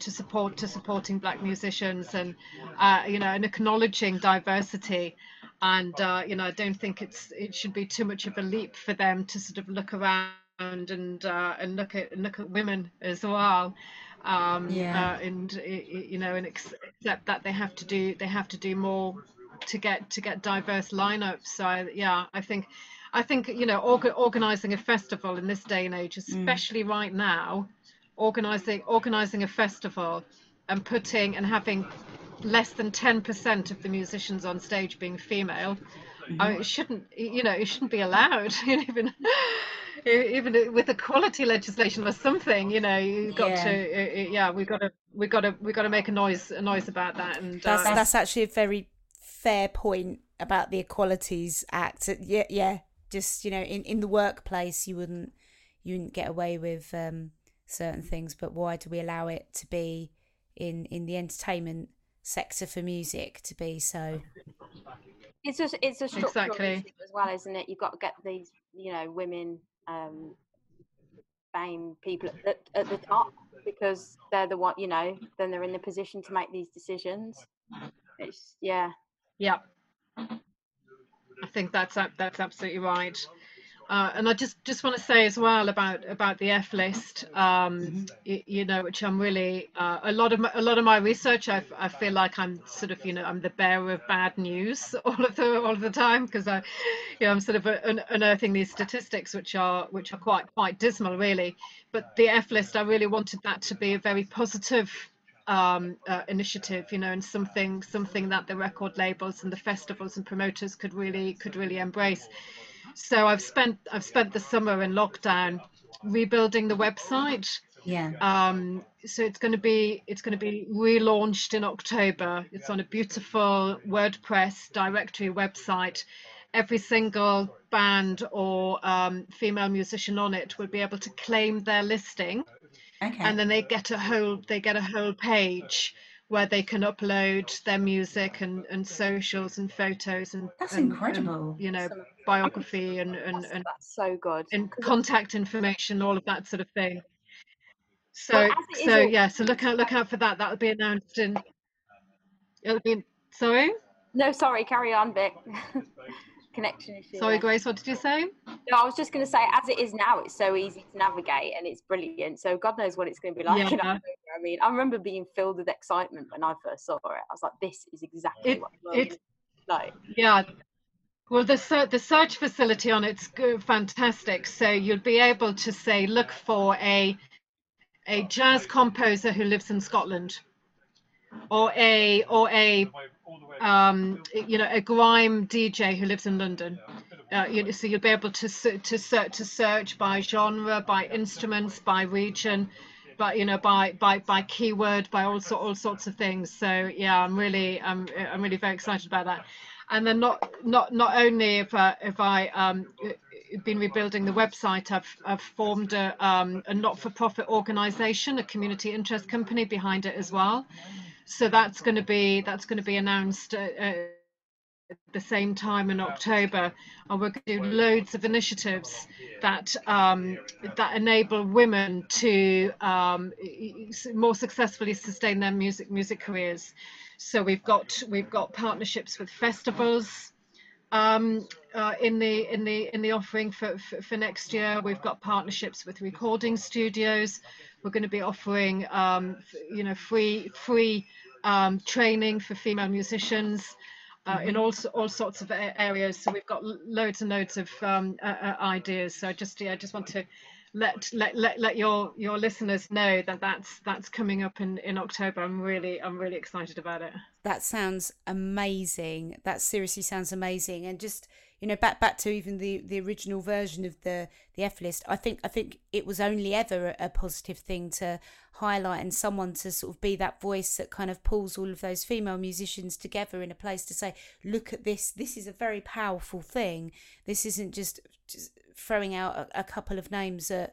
supporting Black musicians and and acknowledging diversity. And I don't think it should be too much of a leap for them to sort of look around and look at women as well. And accept that they have to do more to get diverse lineups. So I think organising a festival in this day and age, especially right now, organising a festival and putting and having less than 10% of the musicians on stage being female, it shouldn't be allowed. Even with equality legislation or something, you've got we've got to make a noise about that. And that's actually a very fair point about the Equalities Act. Just in the workplace, you wouldn't get away with certain things, but why do we allow it to be in the entertainment sector for music to be so? It's a structural issue as well, isn't it? You've got to get these women. Bain people at the top, because they're the one, then they're in the position to make these decisions. It's I think that's absolutely right. And I just want to say as well about the F List, you know, which I'm really a lot of my research. I feel like I'm sort of, you know, I'm the bearer of bad news all of the time, because I, you know, I'm sort of unearthing these statistics which are quite dismal, really. But the F List, I really wanted that to be a very positive initiative, you know, and something that the record labels and the festivals and promoters could really embrace. So I've spent the summer in lockdown rebuilding the website. Yeah. So it's going to be relaunched in October. It's on a beautiful WordPress directory website. Every single band or female musician on it will be able to claim their listing. Okay. And then they get a whole page where they can upload their music and socials and photos and that's incredible, and, you know, so biography and that's so good, and contact information, all of that sort of thing. So well, yeah, so look out for that. That'll be announced in. Sorry. No, sorry. Carry on, Vic. Connection issue. Sorry, yeah. Grace, what did you say? No, I was just going to say, as it is now, it's so easy to navigate and it's brilliant. So God knows what it's going to be like. Yeah. In October. I mean, I remember being filled with excitement when I first saw it. I was like, "This is exactly what it's like." Yeah. Well, the search facility on it's good, fantastic. So you'll be able to say, look for a jazz composer who lives in Scotland, or a grime DJ who lives in London. So you'll be able to search by genre, by instruments, by region, but you know, by keyword, by all sorts of things. So yeah, I'm really very excited about that. And then not only if I been rebuilding the website, I've formed a not-for-profit organisation, a community interest company behind it as well. So that's going to be announced at the same time in October, and we're going to do loads of initiatives that enable women to more successfully sustain their music careers. So we've got partnerships with festivals in the offering for next year. We've got partnerships with recording studios. We're going to be offering free training for female musicians in all sorts of areas. So we've got loads and loads of ideas. So I just want to let your listeners know that that's coming up in October. I'm really excited about it. That sounds amazing. That seriously sounds amazing. And just, you know, back to even the original version of the F List, I think it was only ever a positive thing to highlight, and someone to sort of be that voice that kind of pulls all of those female musicians together in a place to say, look at this. This is a very powerful thing. This isn't just throwing out a couple of names at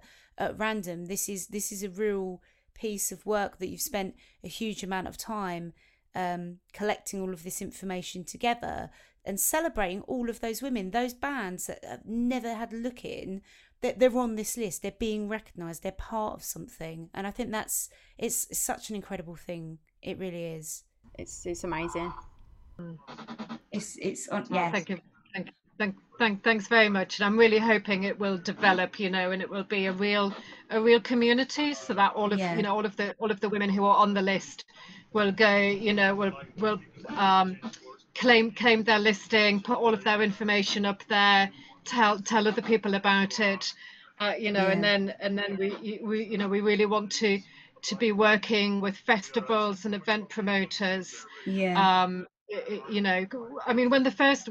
random. This is a real piece of work that you've spent a huge amount of time collecting all of this information together and celebrating all of those women, those bands that have never had a look in, that they're on this list, they're being recognised, they're part of something. And I think it's such an incredible thing. It really is. It's amazing. It's on, yeah. Thanks very much, and I'm really hoping it will develop, you know, and it will be a real community, so that all of, yeah, you know, all of the women who are on the list will go, you know, will claim their listing, put all of their information up there, tell other people about it, you know, yeah. and then we you know, we really want to be working with festivals and event promoters. Yeah. You know, I mean, when the first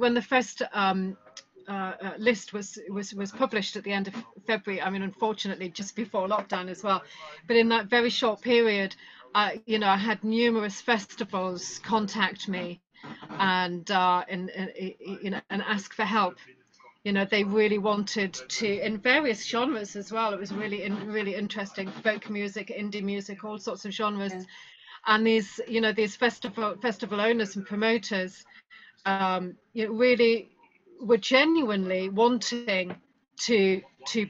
list was published at the end of February, I mean, unfortunately, just before lockdown as well. But in that very short period, you know, I had numerous festivals contact me and you know, and ask for help. You know, they really wanted to, in various genres as well. It was really interesting, folk music, indie music, all sorts of genres. Yeah. And these, you know, these festival owners and promoters, you know, really were genuinely wanting to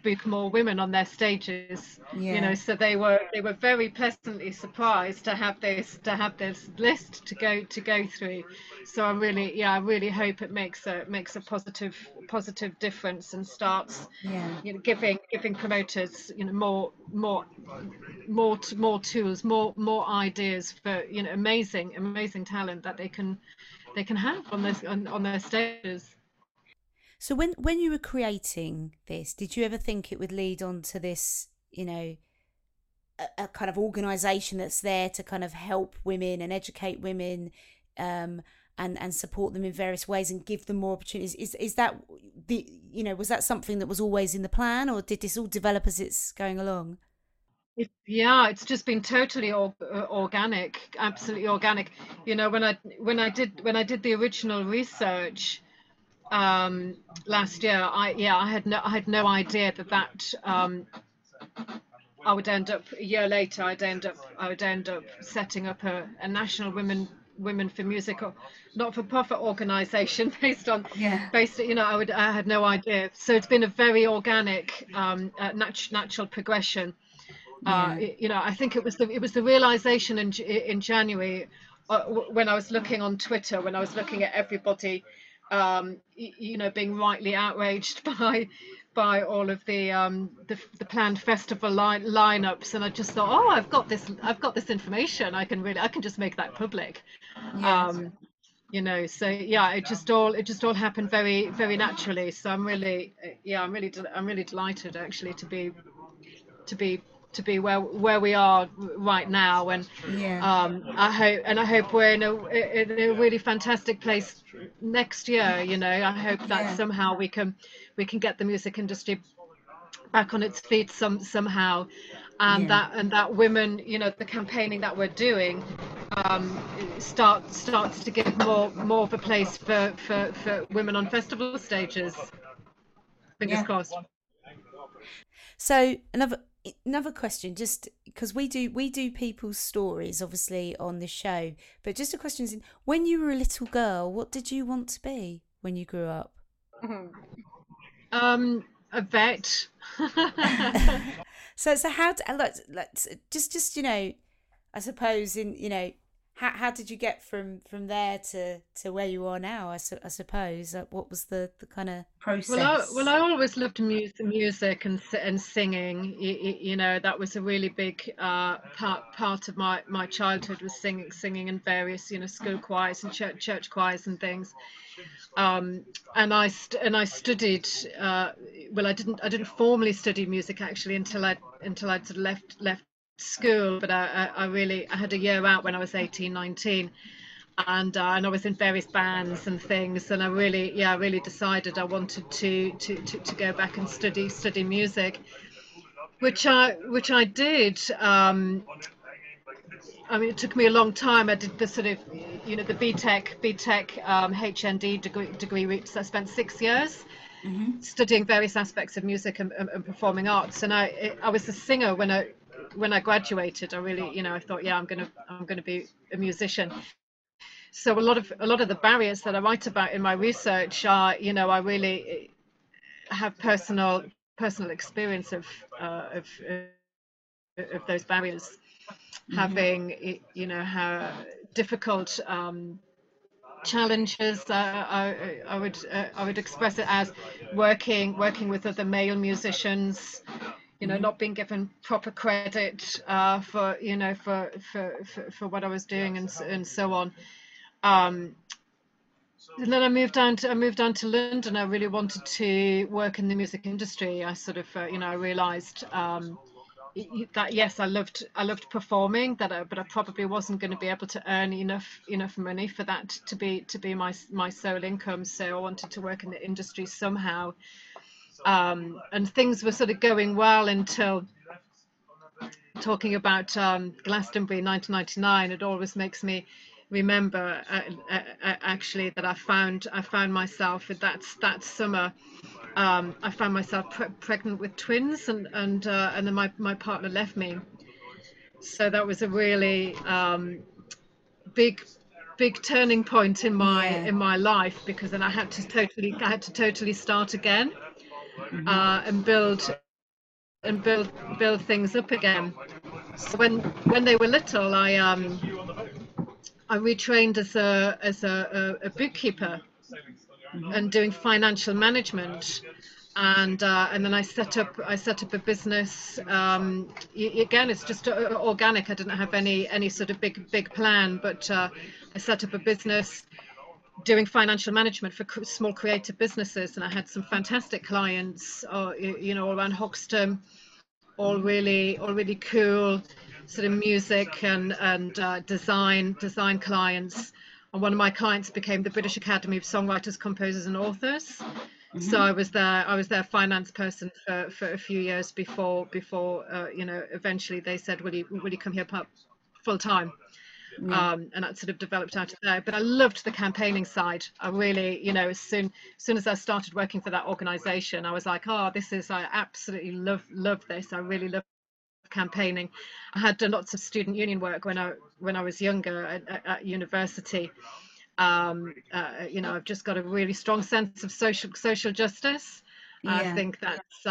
book more women on their stages, you know, so they were very pleasantly surprised to have this list to go through. So I really hope it makes a positive difference and starts you know, giving promoters, you know, more tools, more ideas for, you know, amazing talent that they can have on their stages. So when you were creating this, did you ever think it would lead on to this, you know, a kind of organisation that's there to kind of help women and educate women, and support them in various ways and give them more opportunities? Is that the, you know, was that something that was always in the plan, or did this all develop as it's going along? It's just been totally organic, absolutely organic. You know, when I did the original research last year, I had no idea that I would end up a year later. I would end up setting up a national women for music or not-for-profit organisation based on, you know, I had no idea. So it's been a very organic, natural progression. You know, I think it was the realisation in January when I was looking on Twitter, when I was looking at everybody, you know, being rightly outraged by all of the planned festival lineups, and I just thought, oh, I've got this information. I can just make that public. You know, so yeah, it just all happened very, very naturally. So I'm really delighted actually to be where we are right now, and I hope we're in a really fantastic place next year. You know, I hope that somehow we can get the music industry back on its feet somehow, and that women, you know, the campaigning that we're doing starts to give more of a place for women on festival stages. Fingers crossed. So another question, just because we do people's stories obviously on the show, but just a question is, when you were a little girl, what did you want to be when you grew up? A vet. so how do, like just you know, I suppose, in, you know, how did you get from there to where you are now? I suppose, like, what was the kind of process? Well, I always loved music and singing. You know, that was a really big part of my childhood, was singing in various, you know, school choirs and church choirs and things. And I studied. I didn't formally study music actually until I'd sort of left school, but I had a year out when I was 18, 19, and I was in various bands and things, and I really decided I wanted to go back and study music, which I did. I mean, it took me a long time. I did the sort of, you know, the BTEC HND degree route, so I spent 6 years studying various aspects of music and performing arts, and I was a singer when I graduated. I really, you know, I thought, yeah, I'm gonna be a musician. So a lot of the barriers that I write about in my research are, you know, I really have personal experience of those barriers, having, you know, how difficult challenges I would express it as, working with other male musicians. You know, not being given proper credit for, you know, for what I was doing and so on. And then I moved down to London. I really wanted to work in the music industry. I sort of, you know, I realised that yes, I loved performing, but I probably wasn't going to be able to earn enough money for that to be my sole income. So I wanted to work in the industry somehow. And things were sort of going well until talking about Glastonbury 1999. It always makes me remember actually that I found myself that summer. I found myself pregnant with twins, and then my partner left me. So that was a really big turning point in my life, because then I had to totally start again. and build things up again. So when they were little, I retrained as a bookkeeper and doing financial management, and then I set up a business. Again, it's just organic. I didn't have any sort of big plan, but I set up a business doing financial management for small creative businesses, and I had some fantastic clients, you know, all around Hoxton, all really cool sort of music and design clients. And one of my clients became the British Academy of Songwriters, Composers and Authors. Mm-hmm. So I was their finance person for a few years before you know, eventually they said, will you come here full time? Yeah. And that sort of developed out of there. But I loved the campaigning side. I really, you know, as soon as I started working for that organisation, I was like, oh, I absolutely love this. I really love campaigning. I had done lots of student union work when I was younger at university. You know, I've just got a really strong sense of social justice. Yeah. I think that's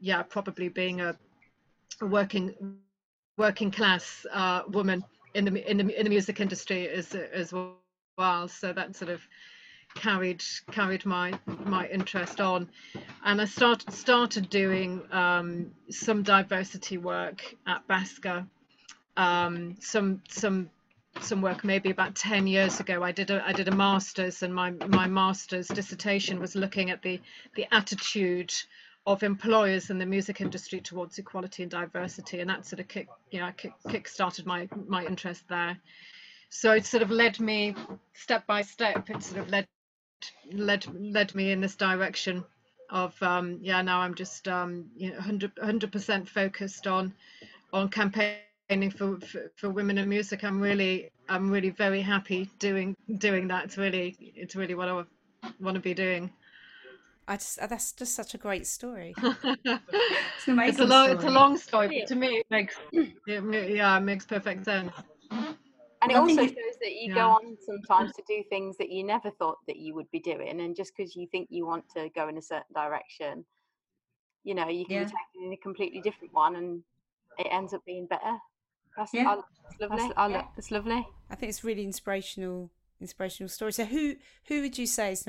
yeah, probably being a working class woman in the music industry as well, so that sort of carried my interest on, and I started doing some diversity work at Basker, some work maybe about 10 years ago. I did a master's, and my master's dissertation was looking at the attitude of employers in the music industry towards equality and diversity, and that sort of kick started my interest there. So it sort of led me step by step. It sort of led me in this direction of yeah. Now I'm just you know, 100% focused on campaigning for women in music. I'm really very happy doing that. It's really what I want to be doing. That's just such a great story. It's amazing. It's a long story, but to me it makes perfect sense. And it also shows that you go on sometimes to do things that you never thought that you would be doing, and just because you think you want to go in a certain direction, you know, you can be taken in a completely different one, and it ends up being better. That's lovely. I think it's really inspirational story. So who would you say is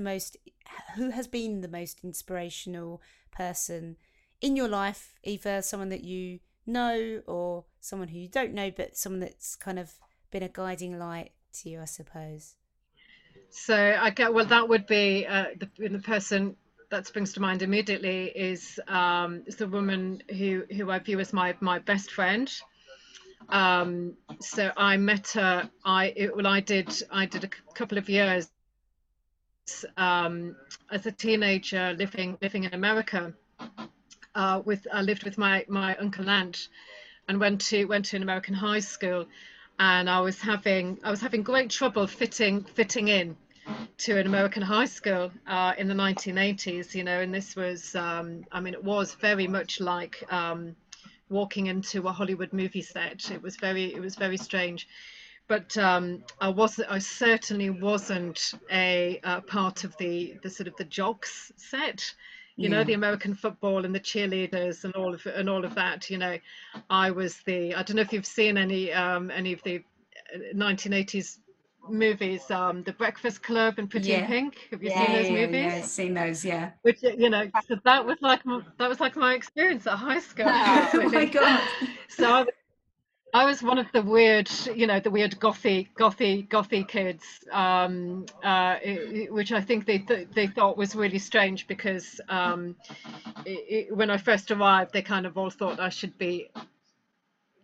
who has been the most inspirational person in your life, either someone that you know or someone who you don't know, but someone that's kind of been a guiding light to you, I suppose? So I get, well, that would be the person that springs to mind immediately is the woman who I view as my best friend. So I met her. I did a couple of years as a teenager living in America. I lived with my uncle aunt, and went to an American high school, and I was having great trouble fitting in to an American high school in the 1980s. You know, and this was I mean, it was very much like walking into a Hollywood movie set. It was very strange, but I certainly wasn't a part of the sort of the jocks set, you know, the American football and the cheerleaders and all of that. You know, I don't know if you've seen any of the 1980s movies, The Breakfast Club and Pretty in Pink. Have you seen those movies? Yeah, I've seen those. Yeah. Which, you know, so that was like my experience at high school. Wow. Oh my god! So I was one of the weird, you know, the weird gothy kids, which I think they thought was really strange, because when I first arrived, they kind of all thought I should be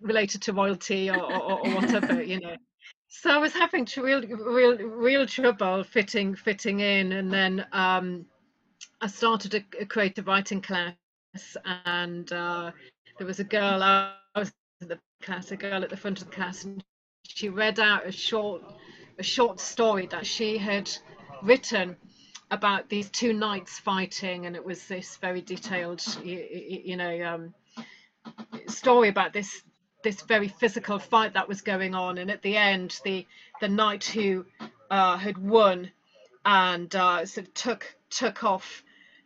related to royalty or whatever, you know. So I was having real trouble fitting in, and then I started a creative writing class, and there was a girl. I was in the class, a girl at the front of the class, and she read out a short story that she had written about these two knights fighting, and it was this very detailed, you know, story about this very physical fight that was going on, and at the end the knight who had won and sort of took off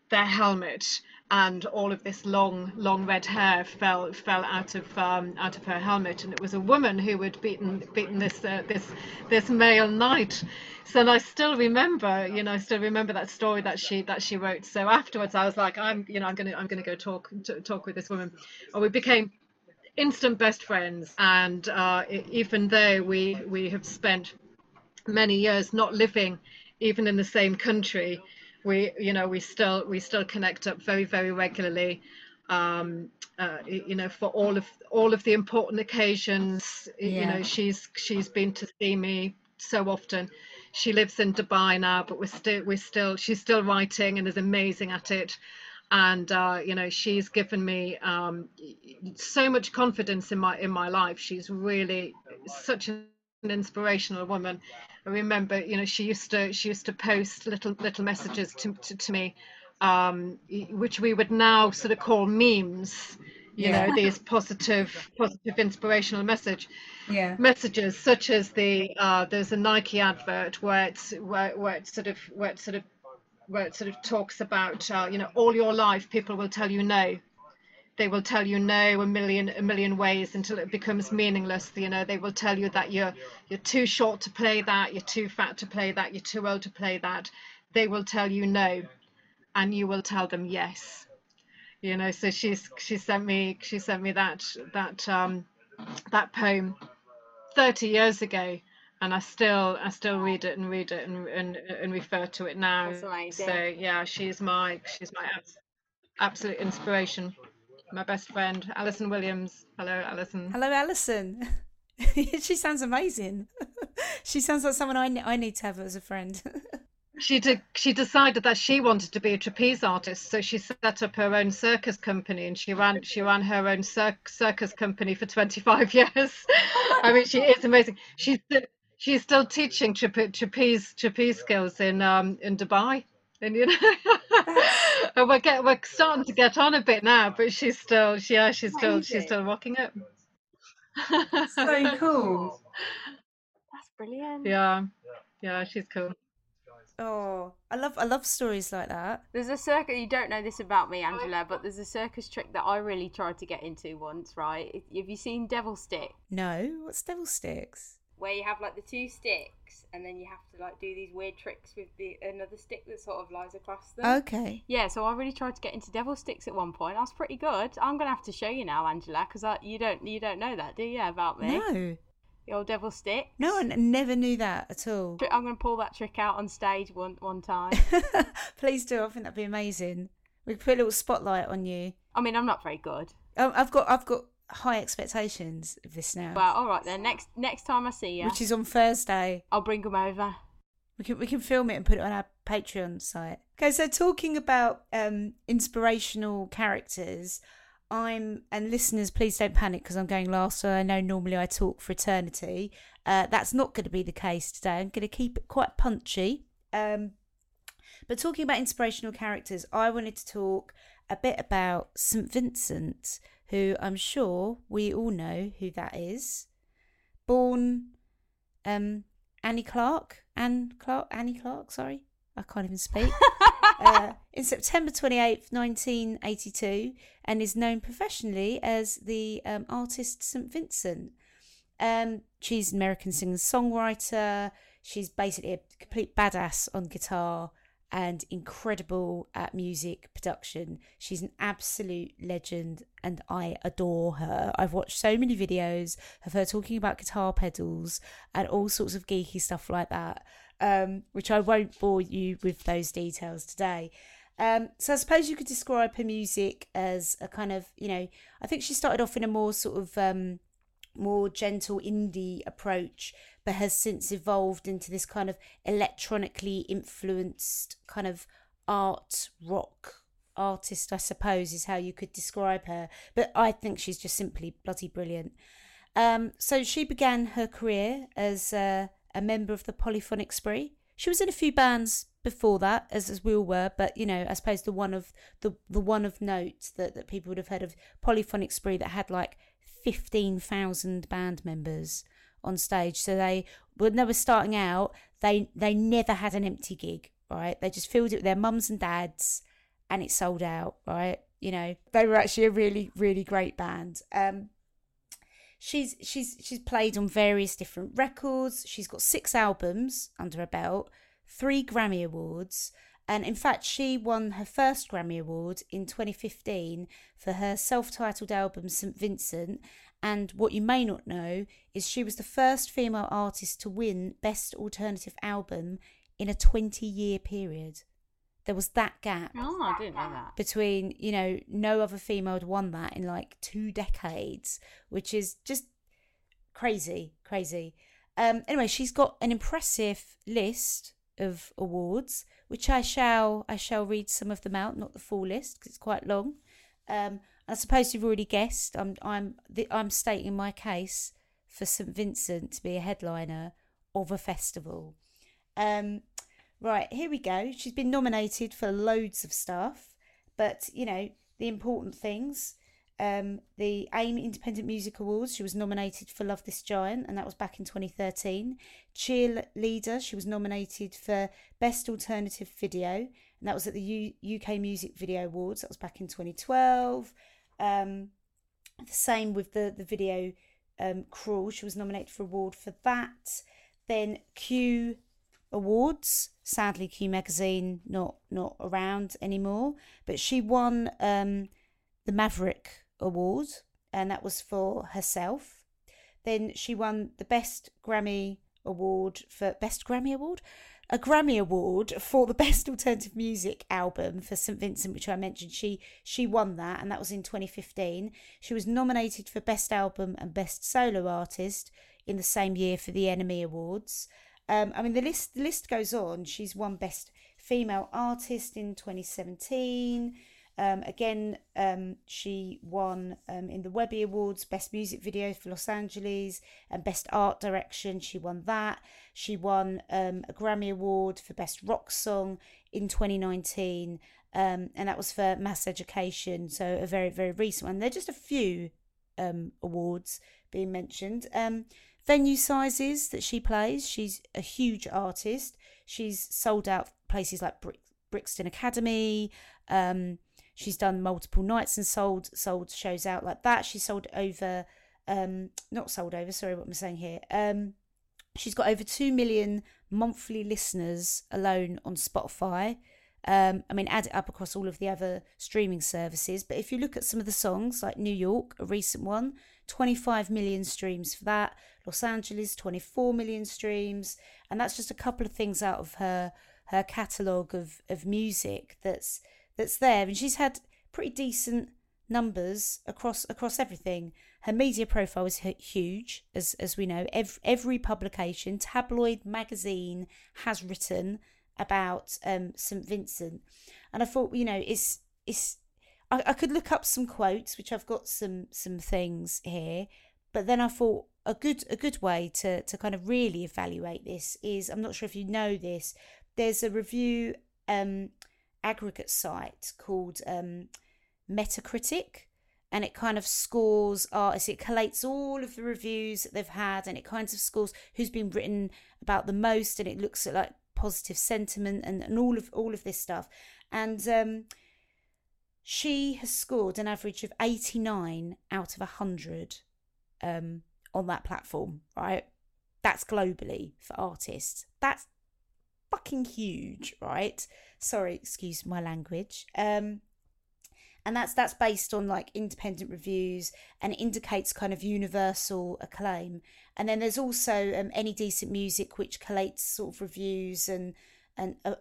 their helmet and all of this long red hair fell out of her helmet, and it was a woman who had beaten this male knight. So and I still remember, that story that she wrote. So afterwards, I was like, I'm gonna go talk with this woman, and we became instant best friends. And even though we have spent many years not living even in the same country, we still connect up very, very regularly, for all of the important occasions. Yeah. She's been to see me so often. She lives in Dubai now, but she's still writing and is amazing at it. And she's given me so much confidence in my life. She's really such an inspirational woman. I remember, she used to post little messages to me, which we would now sort of call memes. You know, these positive inspirational messages, such as there's a Nike advert where it sort of talks about all your life people will tell you no. They will tell you no a million ways until it becomes meaningless. They will tell you that you're too short to play that, you're too fat to play that, you're too old to play that. They will tell you no, and you will tell them yes. So she sent me that poem 30 years ago, and I still read it and refer to it now. So yeah, she's my absolute inspiration. My best friend, Alison Williams. Hello, Alison. Hello, Alison. She sounds amazing. She sounds like someone I need to have as a friend. She decided that she wanted to be a trapeze artist, so she set up her own circus company, and she ran her own circus company for 25 years. I mean, she is amazing. She's still teaching trapeze skills in Dubai. And and we're starting to get on a bit now, but she's still rocking it. So cool. That's brilliant. Yeah, she's cool. Oh, I love stories like that. There's a circus, you don't know this about me, Angela, but there's a circus trick that I really tried to get into once, right? Have you seen devil stick? No, what's devil sticks? Where you have like the two sticks, and then you have to like do these weird tricks with another stick that sort of lies across them. Okay. Yeah, so I really tried to get into devil sticks at one point. I was pretty good. I'm gonna have to show you now, Angela, because you don't know that, do you, about me? No. The old devil stick. No, I never knew that at all. I'm gonna pull that trick out on stage one time. Please do. I think that'd be amazing. We could put a little spotlight on you. I mean, I'm not very good. I've got high expectations of this now. Well, all right then. Next time I see you, which is on Thursday, I'll bring them over. We can film it and put it on our Patreon site. Okay, so talking about inspirational characters, and listeners, please don't panic because I'm going last. So I know normally I talk for eternity. That's not going to be the case today. I'm going to keep it quite punchy. But talking about inspirational characters, I wanted to talk a bit about St. Vincent, who I'm sure we all know who that is. Born Annie Clark, I can't even speak. In September 28th, 1982, and is known professionally as the artist St. Vincent. She's an American singer-songwriter. She's basically a complete badass on guitar and incredible at music production. She's an absolute legend and I adore her. I've watched so many videos of her talking about guitar pedals and all sorts of geeky stuff like that, which I won't bore you with those details today. So I suppose you could describe her music as a kind of, I think she started off in a more sort of more gentle indie approach, but has since evolved into this kind of electronically influenced kind of art rock artist, I suppose, is how you could describe her. But I think she's just simply bloody brilliant. So she began her career as a member of the Polyphonic Spree. She was in a few bands before that, as we all were, but I suppose the one of note that people would have heard of, Polyphonic Spree, that had like 15,000 band members on stage. So when they were starting out, they never had an empty gig, right? They just filled it with their mums and dads and it sold out, right? You know, they were actually a really, really great band. She's played on various different records. She's got 6 albums under her belt, 3 Grammy Awards. And in fact, she won her first Grammy Award in 2015 for her self-titled album, St. Vincent. And what you may not know is she was the first female artist to win Best Alternative Album in a 20-year period. There was that gap. Oh, I didn't know that. Between, you know, no other female had won that in like 2 decades, which is just crazy. Anyway, she's got an impressive list of awards, which I shall read some of them out, not the full list because it's quite long. I suppose you've already guessed. I'm stating my case for St. Vincent to be a headliner of a festival. Right, here we go. She's been nominated for loads of stuff, but you know the important things. The AIM Independent Music Awards, she was nominated for Love This Giant, and that was back in 2013. Cheerleader, she was nominated for Best Alternative Video, and that was at the UK Music Video Awards. That was back in 2012. The same with the video Crawl, she was nominated for award for that. Then Q Awards, sadly Q Magazine not around anymore, but she won the Maverick Award, and that was for herself. Then she won the Grammy Award for the Best Alternative Music Album for St. Vincent, which I mentioned. She won that, and that was in 2015. She was nominated for Best Album and Best Solo Artist in the same year for the Enemy Awards. I mean, the list goes on. She's won Best Female Artist in 2017. She won in the Webby Awards Best Music Video for Los Angeles and Best Art Direction. She won that. She won a Grammy Award for Best Rock Song in 2019, and that was for Mass Education, so a very, very recent one. There are just a few awards being mentioned. Venue sizes that she plays. She's a huge artist. She's sold out places like Brixton Academy. She's done multiple nights and sold shows out like that. She's she's got over 2 million monthly listeners alone on Spotify. I mean, add it up across all of the other streaming services. But if you look at some of the songs, like New York, a recent one, 25 million streams for that. Los Angeles, 24 million streams. And that's just a couple of things out of her catalogue of music that's there, and she's had pretty decent numbers across everything. Her media profile is huge, as we know. Every publication, tabloid, magazine has written about St. Vincent, and I thought, you know, it's. I could look up some quotes, which I've got some things here, but then I thought a good way to kind of really evaluate this is, I'm not sure if you know this, there's a review aggregate site called Metacritic, and it kind of scores artists. It collates all of the reviews that they've had, and it kind of scores who's been written about the most, and it looks at like positive sentiment and all of this stuff. And she has scored an average of 89 out of 100 on that platform, right? That's globally for artists. That's fucking huge, right? Sorry, excuse my language. And that's based on like independent reviews, and it indicates kind of universal acclaim. And then there's also Any Decent Music, which collates sort of reviews and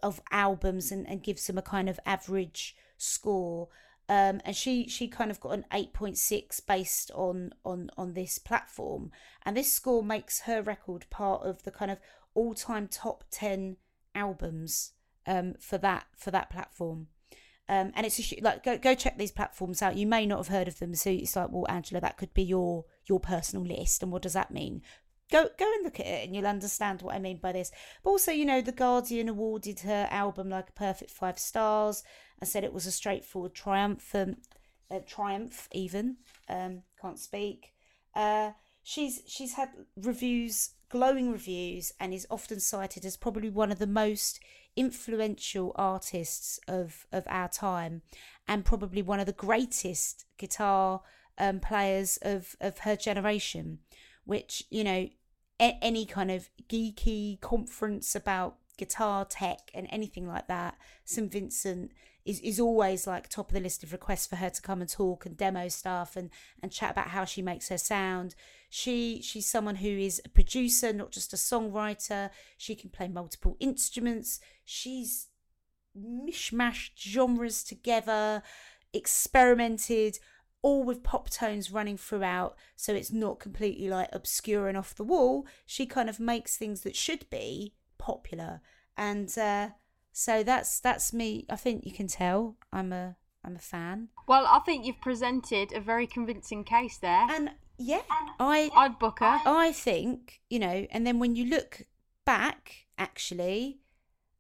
of albums and gives them a kind of average score. And she kind of got an 8.6 based on this platform. And this score makes her record part of the kind of all-time top 10 albums for that platform, and it's a, like go check these platforms out. You may not have heard of them, so it's like, well, Angela, that could be your personal list, and what does that mean? Go and look at it, and you'll understand what I mean by this. But also, you know, The Guardian awarded her album like a perfect 5 stars and said it was a straightforward triumph. Even can't speak. She's had reviews glowing reviews and is often cited as probably one of the most influential artists of our time, and probably one of the greatest guitar players of her generation, which, you know, any kind of geeky conference about guitar tech and anything like that, St Vincent is always like top of the list of requests for her to come and talk and demo stuff and chat about how she makes her sound. She's someone who is a producer, not just a songwriter. She can play multiple instruments. She's mishmashed genres together, experimented, all with pop tones running throughout, so it's not completely like obscure and off the wall. She kind of makes things that should be popular, and so that's me. I think you can tell I'm a fan. Well, I think you've presented a very convincing case there, and yeah, I'd book her. I think, you know, and then when you look back, actually,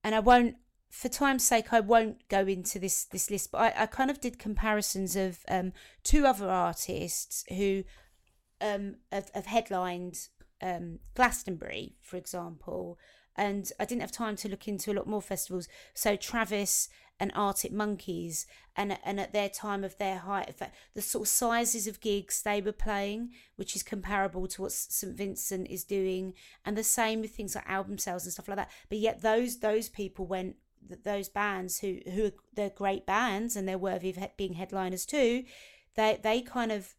and I won't. For time's sake, I won't go into this list, but I kind of did comparisons of two other artists who have headlined Glastonbury, for example, and I didn't have time to look into a lot more festivals. So Travis and Arctic Monkeys, and at their time of their height, the sort of sizes of gigs they were playing, which is comparable to what St Vincent is doing, and the same with things like album sales and stuff like that. But yet those people went, those bands who they're great bands and they're worthy of being headliners too, they've kind of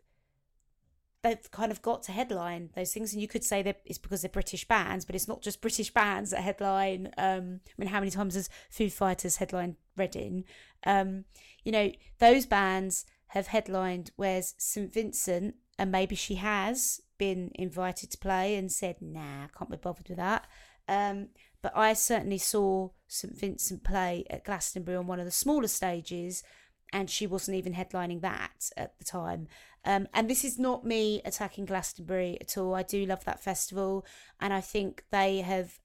got to headline those things. And you could say that it's because they're British bands, but it's not just British bands that headline. I mean, how many times has Foo Fighters headlined Reading? You know, those bands have headlined, whereas St Vincent, and maybe she has been invited to play and said, nah, I can't be bothered with that. But I certainly saw St Vincent play at Glastonbury on one of the smaller stages, and she wasn't even headlining that at the time. And this is not me attacking Glastonbury at all. I do love that festival, and I think they have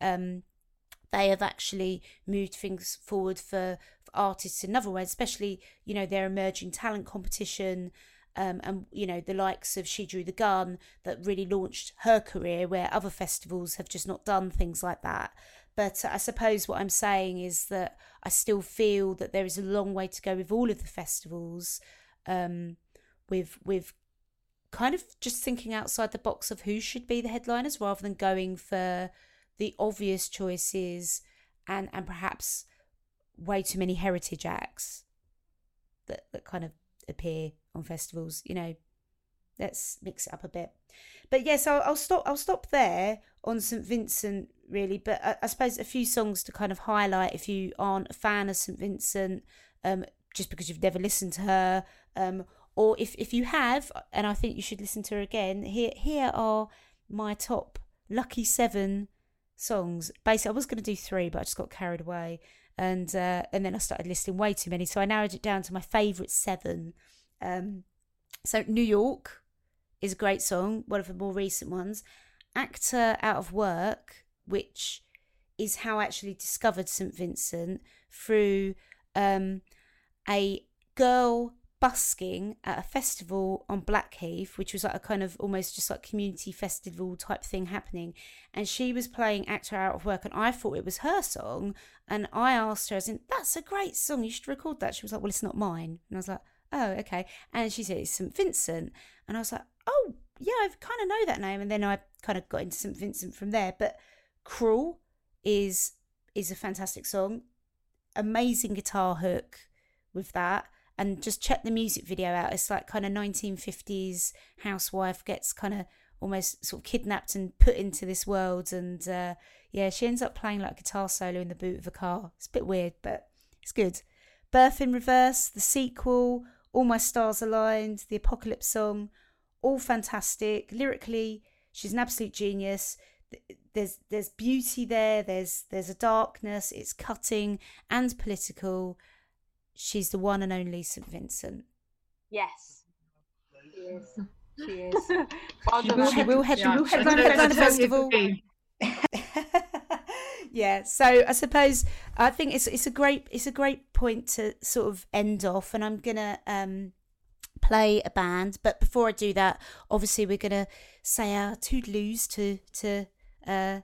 actually moved things forward for artists in another way, especially, you know, their emerging talent competition, and, you know, the likes of She Drew the Gun that really launched her career, where other festivals have just not done things like that. But I suppose what I'm saying is that I still feel that there is a long way to go with all of the festivals, with kind of just thinking outside the box of who should be the headliners, rather than going for the obvious choices and perhaps way too many heritage acts that kind of appear on festivals. You know, let's mix it up a bit. But yes, I'll stop there on St Vincent, really. But I suppose a few songs to kind of highlight if you aren't a fan of St Vincent, just because you've never listened to her, or if you have, and I think you should listen to her again. Here are my top lucky 7 songs. Basically, I was going to do 3, but I just got carried away, and then I started listing way too many, so I narrowed it down to my favourite 7. So New York is a great song, one of the more recent ones. Actor Out of Work, which is how I actually discovered St Vincent, through a girl busking at a festival on Blackheath, which was like a kind of almost just like community festival type thing happening, and she was playing Actor Out of Work, and I thought it was her song, and I asked her, as in, that's a great song, you should record that. She was like, well, it's not mine. And I was like, oh, okay. And she said, it's St Vincent, and I was like, oh yeah, I kind of know that name. And then I kind of got into St Vincent from there. But Cruel is a fantastic song, amazing guitar hook with that, and just check the music video out. It's like kind of 1950s housewife gets kind of almost sort of kidnapped and put into this world, and yeah, she ends up playing like a guitar solo in the boot of a car. It's a bit weird, but it's good. Birth in Reverse, the sequel, All My Stars Aligned, the Apocalypse song, all fantastic. Lyrically, she's an absolute genius. There's beauty there. There's a darkness. It's cutting and political. She's the one and only St Vincent. Yes. Yes. She is. She will headline the festival. Yeah, so I suppose I think it's a great point to sort of end off, and I'm gonna play a band. But before I do that, obviously we're gonna say our toodaloos to to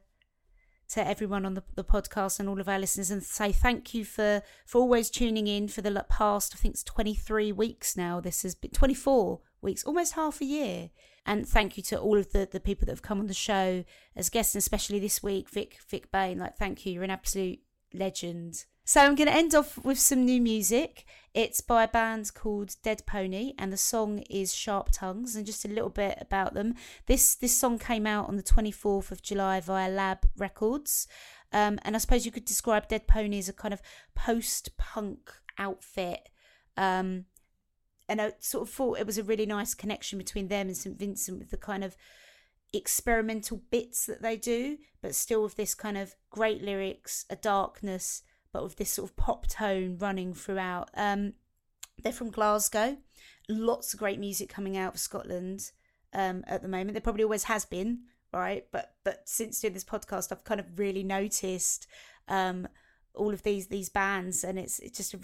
everyone on the podcast and all of our listeners, and say thank you for always tuning in for the past, I think it's 23 weeks now. This has been 24 weeks, almost half a year. And thank you to all of the people that have come on the show as guests, and especially this week, Vic Bain. Like, thank you. You're an absolute legend. So I'm going to end off with some new music. It's by a band called Dead Pony, and the song is Sharp Tongues. And just a little bit about them. This song came out on the 24th of July via Lab Records. And I suppose you could describe Dead Pony as a kind of post-punk outfit. And I sort of thought it was a really nice connection between them and St. Vincent, with the kind of experimental bits that they do, but still with this kind of great lyrics, a darkness, but with this sort of pop tone running throughout. They're from Glasgow. Lots of great music coming out of Scotland at the moment. There probably always has been, right? But since doing this podcast, I've kind of really noticed all of these bands, and it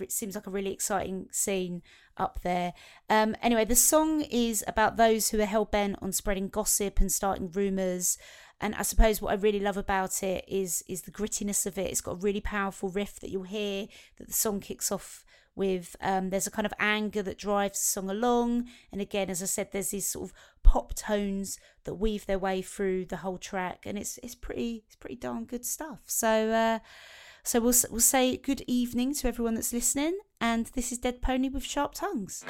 seems like a really exciting scene up there. Anyway, the song is about those who are hell-bent on spreading gossip and starting rumours. And I suppose what I really love about it is the grittiness of it. It's got a really powerful riff that you'll hear that the song kicks off with. There's a kind of anger that drives the song along. And again, as I said, there's these sort of pop tones that weave their way through the whole track. And it's pretty darn good stuff. So we'll say good evening to everyone that's listening. And this is Dead Pony with Sharp Tongues.